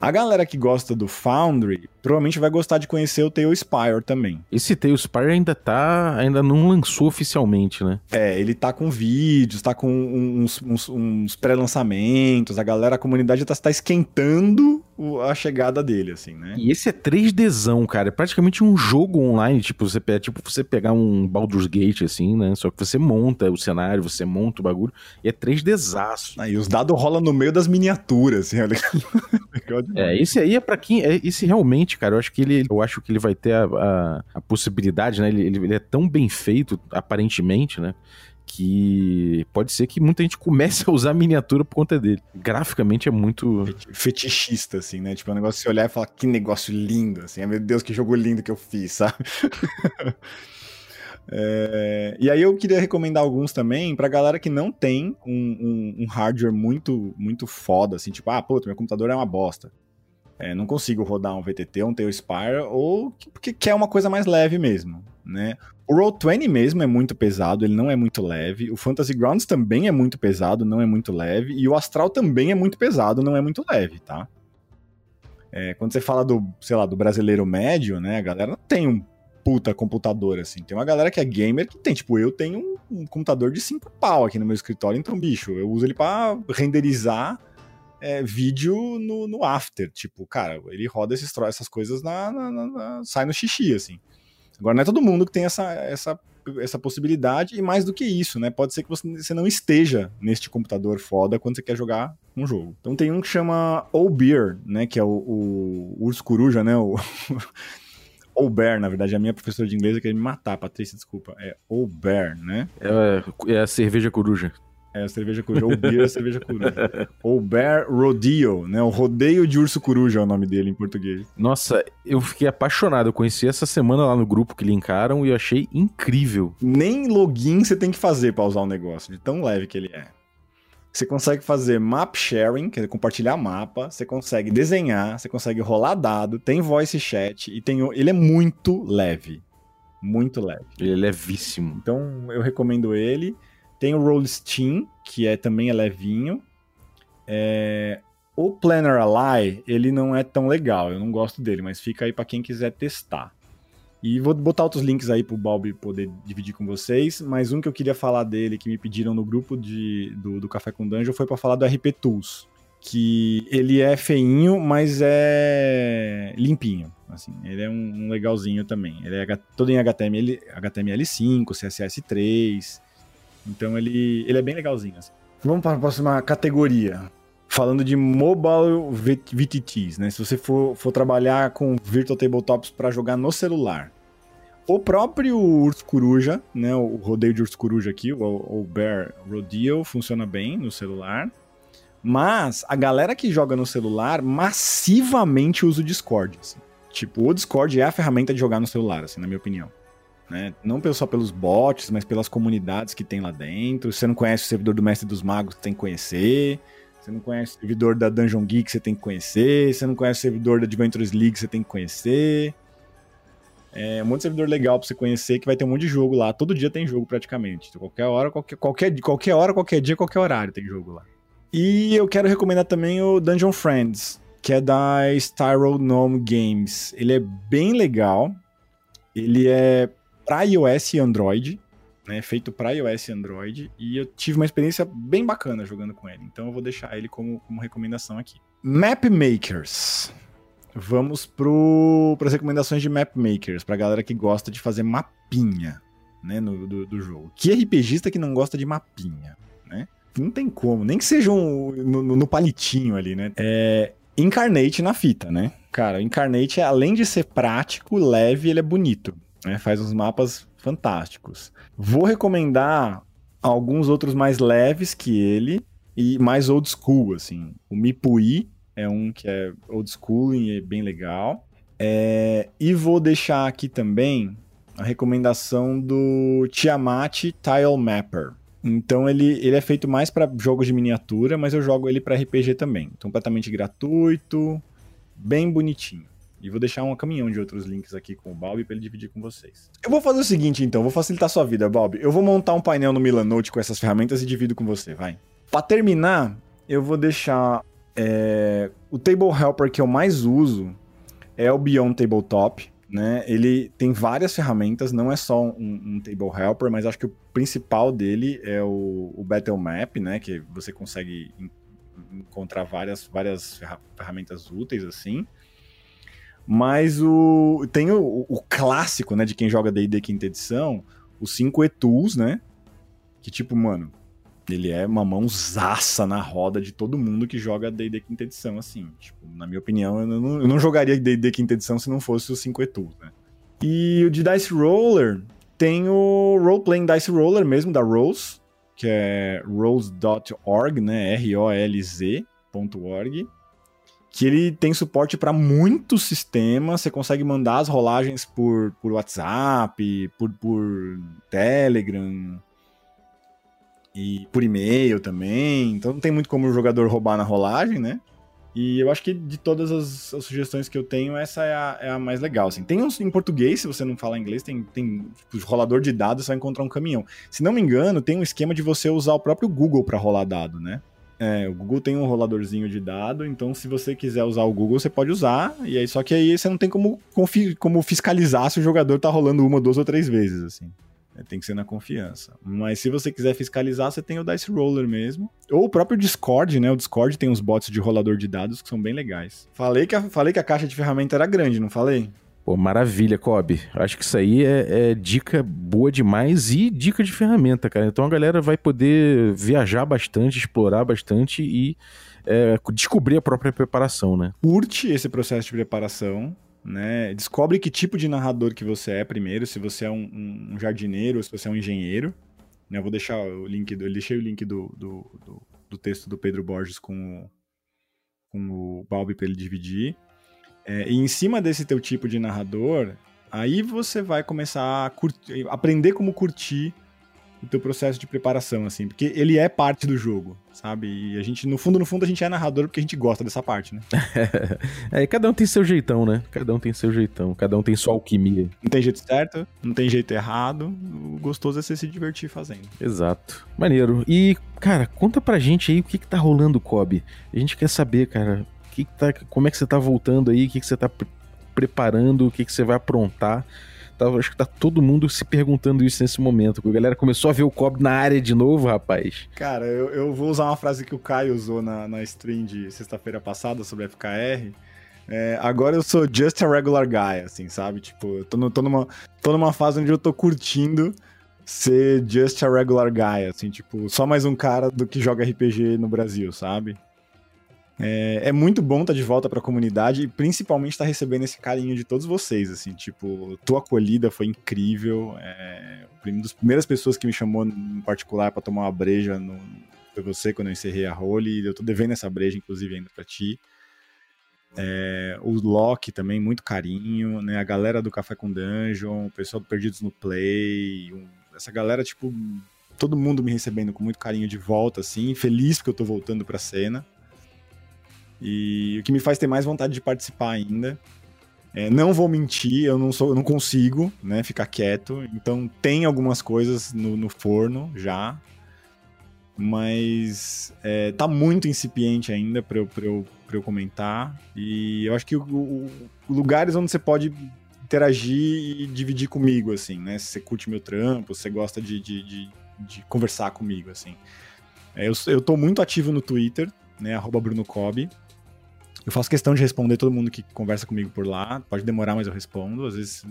A galera que gosta do Foundry provavelmente vai gostar de conhecer o TaleSpire também. Esse TaleSpire ainda tá, ainda não lançou oficialmente, né? É, ele tá com vídeos, tá com uns, uns, uns pré-lançamentos, a galera, a comunidade tá, tá esquentando a chegada dele, assim, né? E esse é três D zão, cara, é praticamente um jogo online, tipo você, é tipo você pegar um Baldur's Gate, assim, né? Só que você monta o cenário, você monta o bagulho, e é três D zaço. Ah, e os dados rolam no meio das miniaturas, assim, olha que... É, esse aí é pra quem... É, esse realmente, cara, eu acho que ele, eu acho que ele vai ter a, a, a possibilidade, né? Ele, ele, ele é tão bem feito, aparentemente, né? que pode ser que muita gente comece a usar miniatura por conta dele. Graficamente é muito... fetichista, assim, né? Tipo, é um negócio de você olhar e falar, que negócio lindo, assim. Meu Deus, que jogo lindo que eu fiz, sabe? É, e aí eu queria recomendar alguns também pra galera que não tem um, um, um hardware muito, muito foda, assim, tipo, ah, puta, meu computador é uma bosta. É, não consigo rodar um V T T, um TaleSpire, ou porque quer uma coisa mais leve mesmo, né? O Roll vinte mesmo é muito pesado, ele não é muito leve. O Fantasy Grounds também é muito pesado, não é muito leve. E o Astral também é muito pesado, não é muito leve, tá? É, quando você fala do, sei lá, do brasileiro médio, né? A galera não tem um puta computador, assim. Tem uma galera que é gamer que tem, tipo, eu tenho um, um computador de cinco pau aqui no meu escritório, então, bicho, eu uso ele pra renderizar É, vídeo no, no after, tipo, cara, ele roda esses, essas coisas na, na, na, na, sai no xixi, assim. Agora não é todo mundo que tem essa, essa, essa possibilidade, e mais do que isso, né, pode ser que você, você não esteja neste computador foda quando você quer jogar um jogo. Então tem um que chama Owlbear, né, que é o, o, o urso coruja, né, o Owlbear, na verdade, a minha professora de inglês quer me matar, Patrícia, desculpa, é Owlbear, né? É, é a cerveja coruja. É, a cerveja coruja, ou beer, a cerveja coruja. Owlbear Rodeo, né? O rodeio de urso coruja é o nome dele em português. Nossa, eu fiquei apaixonado. Eu conheci essa semana lá no grupo que linkaram e eu achei incrível. Nem login você tem que fazer pra usar o negócio, de tão leve que ele é. Você consegue fazer map sharing, que é compartilhar mapa, você consegue desenhar, você consegue rolar dado, tem voice chat e tem... ele é muito leve. Muito leve. Ele é levíssimo. Então, eu recomendo ele. Tem o Roll Steam, que é, também é levinho. É... O Planner Ally, ele não é tão legal, eu não gosto dele, mas fica aí pra quem quiser testar. E vou botar outros links aí pro Balbi poder dividir com vocês, mas um que eu queria falar dele, que me pediram no grupo de, do, do Café com Dungeon, foi pra falar do R P Tools, que ele é feinho, mas é limpinho. Assim, ele é um, um legalzinho também. Ele é todo em H T M L, H T M L cinco, C S S três... Então ele, ele é bem legalzinho, assim. Vamos para a próxima categoria. Falando de mobile V T Ts, né? Se você for, for trabalhar com virtual tabletops para jogar no celular. O próprio urso coruja, né? O rodeio de urso coruja aqui, o Owlbear Rodeo, funciona bem no celular. Mas a galera que joga no celular massivamente usa o Discord, assim. Tipo, o Discord é a ferramenta de jogar no celular, assim, na minha opinião. Né? Não só pelos bots, mas pelas comunidades que tem lá dentro. Se você não conhece o servidor do Mestre dos Magos, você tem que conhecer. Se você não conhece o servidor da Dungeon Geek, você tem que conhecer. Se você não conhece o servidor da Adventures League, você tem que conhecer. É um monte de servidor legal pra você conhecer, que vai ter um monte de jogo lá. Todo dia tem jogo praticamente. Então, qualquer hora, qualquer, qualquer, qualquer hora, qualquer dia, qualquer horário tem jogo lá. E eu quero recomendar também o Dungeon Friends, que é da Styronome Games. Ele é bem legal. Ele é... para iOS e Android, né, feito para iOS e Android, e eu tive uma experiência bem bacana jogando com ele, então eu vou deixar ele como, como recomendação aqui. Mapmakers. Vamos para as recomendações de Mapmakers, para a galera que gosta de fazer mapinha, né, no, do, do jogo. Que RPGista que não gosta de mapinha, né? Não tem como, nem que seja um, no, no palitinho ali, né? É... Incarnate na fita, né? Cara, o Incarnate, além de ser prático, leve, ele é bonito. É, faz uns mapas fantásticos. Vou recomendar alguns outros mais leves que ele e mais old school, assim. O Mipui é um que é old school e é bem legal. É, e vou deixar aqui também a recomendação do Tiamat Tile Mapper. Então ele, ele é feito mais para jogos de miniatura, mas eu jogo ele para R P G também. Então, completamente gratuito, bem bonitinho. E vou deixar um caminhão de outros links aqui com o Balbi pra ele dividir com vocês. Eu vou fazer o seguinte, então. Vou facilitar a sua vida, Balbi. Eu vou montar um painel no Milanote com essas ferramentas e divido com você, vai. Pra terminar, eu vou deixar... É, o Table Helper que eu mais uso é o Beyond Tabletop, né? Ele tem várias ferramentas, não é só um, um Table Helper, mas acho que o principal dele é o, o Battle Map, né? Que você consegue en- encontrar várias, várias ferramentas úteis, assim... Mas o, tem o, o clássico, né, de quem joga D e D quinta edição, os cinco E Tools, né, que tipo, mano, ele é uma mãozaça na roda de todo mundo que joga D e D quinta edição, assim, tipo, na minha opinião, eu não, eu não jogaria D e D quinta edição se não fosse os cinco E Tools, né. E o de Dice Roller, Tem o Roleplaying Dice Roller mesmo, da Rolls, que é rolls ponto org, né? R O L Z ponto org. Que ele tem suporte para muitos sistemas, você consegue mandar as rolagens por, por WhatsApp, por, por Telegram, e por e-mail também, então não tem muito como o jogador roubar na rolagem, né? E eu acho que de todas as, as sugestões que eu tenho, essa é a, é a mais legal, assim. Tem uns em português, se você não fala inglês, tem, tem tipo, rolador de dados, você vai encontrar um caminhão. Se não me engano, tem um esquema de você usar o próprio Google para rolar dado, né? É, o Google tem um roladorzinho de dado, então se você quiser usar o Google, você pode usar, e aí, só que aí você não tem como, confi- como fiscalizar se o jogador tá rolando uma, duas ou três vezes, assim. É, tem que ser na confiança. Mas se você quiser fiscalizar, você tem o Dice Roller mesmo. Ou o próprio Discord, né? O Discord tem uns bots de rolador de dados que são bem legais. Falei que a, falei que a caixa de ferramenta era grande, não falei? Pô, maravilha, Cobbi. Acho que isso aí é, é dica boa demais e dica de ferramenta, cara. Então a galera vai poder viajar bastante, explorar bastante e é, descobrir a própria preparação, né? Curte esse processo de preparação, né? Descobre que tipo de narrador que você é primeiro, se você é um, um jardineiro ou se você é um engenheiro. Eu vou deixar o link, do, eu deixei o link do, do, do, do texto do Pedro Borges com o, com o Balbi para ele dividir. É, e em cima desse teu tipo de narrador, aí você vai começar a curtir, aprender como curtir o teu processo de preparação, assim, porque ele é parte do jogo, sabe? E a gente, no fundo, no fundo, a gente é narrador porque a gente gosta dessa parte, né? É, cada um tem seu jeitão, né? Cada um tem seu jeitão, cada um tem sua alquimia. Não tem jeito certo, não tem jeito errado, o gostoso é você se divertir fazendo. Exato. Maneiro. E, cara, conta pra gente aí o que que tá rolando, Cobbi. A gente quer saber, cara, o que que tá, como é que você tá voltando aí, o que que você tá pre- preparando, o que que você vai aprontar. Acho que tá todo mundo se perguntando isso nesse momento. A galera começou a ver o Cobbi na área de novo, rapaz. Cara, eu, eu vou usar uma frase que o Caio usou na, na stream de sexta-feira passada sobre F K R. É, agora eu sou just a regular guy, assim, sabe? Tipo, eu tô, no, tô, numa, tô numa fase onde eu tô curtindo ser just a regular guy, assim, tipo, só mais um cara do que joga R P G no Brasil, sabe? É, é muito bom estar de volta pra comunidade e principalmente estar recebendo esse carinho de todos vocês, assim, tipo, tua acolhida foi incrível, é, uma das primeiras pessoas que me chamou em particular pra tomar uma breja no, foi você quando eu encerrei a role, e eu tô devendo essa breja, inclusive, ainda pra ti. É, o Loki também, muito carinho, né, a galera do Café com Dungeon, o pessoal do Perdidos no Play, um, essa galera, tipo, todo mundo me recebendo com muito carinho de volta, assim, feliz porque eu tô voltando pra cena. E o que me faz ter mais vontade de participar ainda. É, não vou mentir, eu não, sou, eu não consigo, né, ficar quieto. Então tem algumas coisas no, no forno já. Mas é, tá muito incipiente ainda pra eu, pra eu, pra eu comentar. E eu acho que o, o, lugares onde você pode interagir e dividir comigo, assim, né? Se você curte meu trampo, se você gosta de, de, de, de conversar comigo, assim. É, eu, eu tô muito ativo no Twitter, né, arroba Bruno Cobbi. Eu faço questão de responder todo mundo que conversa comigo por lá. Pode demorar, mas eu respondo. Às vezes,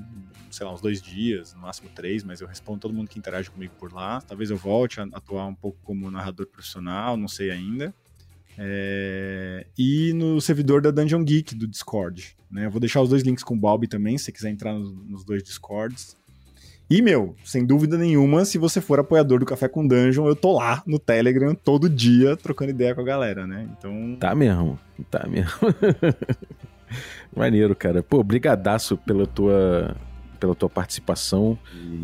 sei lá, uns dois dias, no máximo três, mas eu respondo todo mundo que interage comigo por lá. Talvez eu volte a atuar um pouco como narrador profissional, não sei ainda. É... E no servidor da Dungeon Geek do Discord, né? Eu vou deixar os dois links com o Balbi também, se você quiser entrar nos, nos dois Discords. E, meu, sem dúvida nenhuma, se você for apoiador do Café com Dungeon, eu tô lá no Telegram todo dia trocando ideia com a galera, né? Então... Tá mesmo, tá mesmo. Maneiro, cara. Pô, brigadaço pela tua, pela tua participação.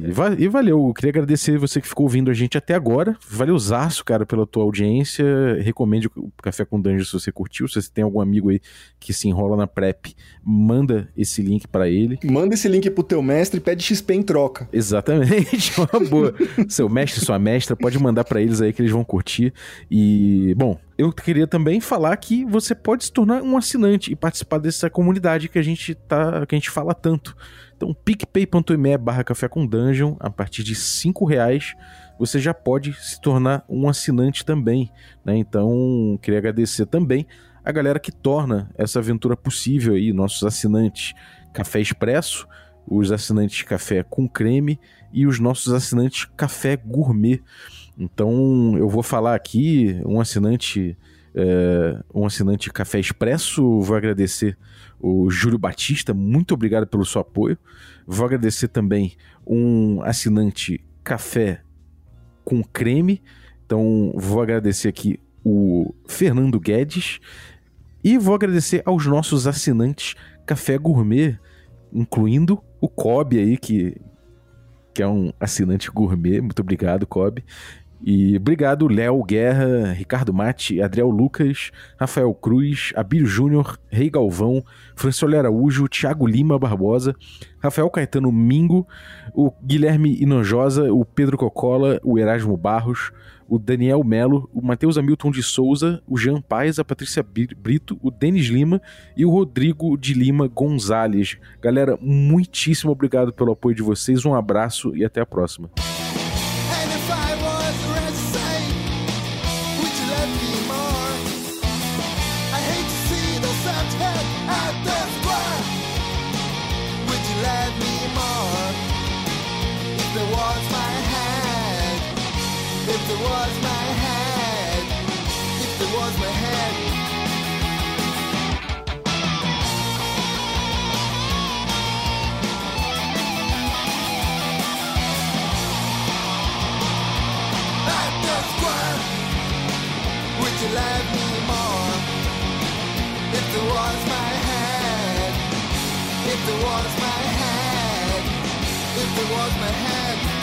E, va- e valeu, eu queria agradecer você que ficou ouvindo a gente até agora. Valeuzaço, cara, pela tua audiência. Recomende o Café com Dungeon se você curtiu. Se você tem algum amigo aí que se enrola na prep, manda esse link pra ele. Manda esse link pro teu mestre e pede X P em troca. Exatamente, uma boa. Seu mestre, sua mestra, pode mandar pra eles aí que eles vão curtir. E, bom, eu queria também falar que você pode se tornar um assinante e participar dessa comunidade que a gente tá, que a gente fala tanto. Então, picpay.me barra café com dungeon, a partir de cinco reais, você já pode se tornar um assinante também, né? Então, queria agradecer também a galera que torna essa aventura possível aí, nossos assinantes Café Expresso, os assinantes Café com Creme e os nossos assinantes Café Gourmet. Então, eu vou falar aqui, um assinante é, um assinante Café Expresso. Vou agradecer o Júlio Batista, muito obrigado pelo seu apoio. Vou agradecer também um assinante Café com Creme. Então vou agradecer aqui o Fernando Guedes. E vou agradecer aos nossos assinantes Café Gourmet, incluindo o Cobbi aí, que, que é um assinante gourmet. Muito obrigado, Cobbi. E obrigado, Léo Guerra, Ricardo Mate, Adriel Lucas, Rafael Cruz, Abílio Júnior, Rei Galvão, Franciola Araújo, Thiago Lima Barbosa, Rafael Caetano Mingo, o Guilherme Inanjosa, o Pedro Cocola, o Erasmo Barros, o Daniel Melo, o Matheus Hamilton de Souza, o Jean Paes, a Patrícia Brito, o Denis Lima e o Rodrigo de Lima Gonzalez. Galera, muitíssimo obrigado pelo apoio de vocês, um abraço e até a próxima. If it was my head, if it was my head.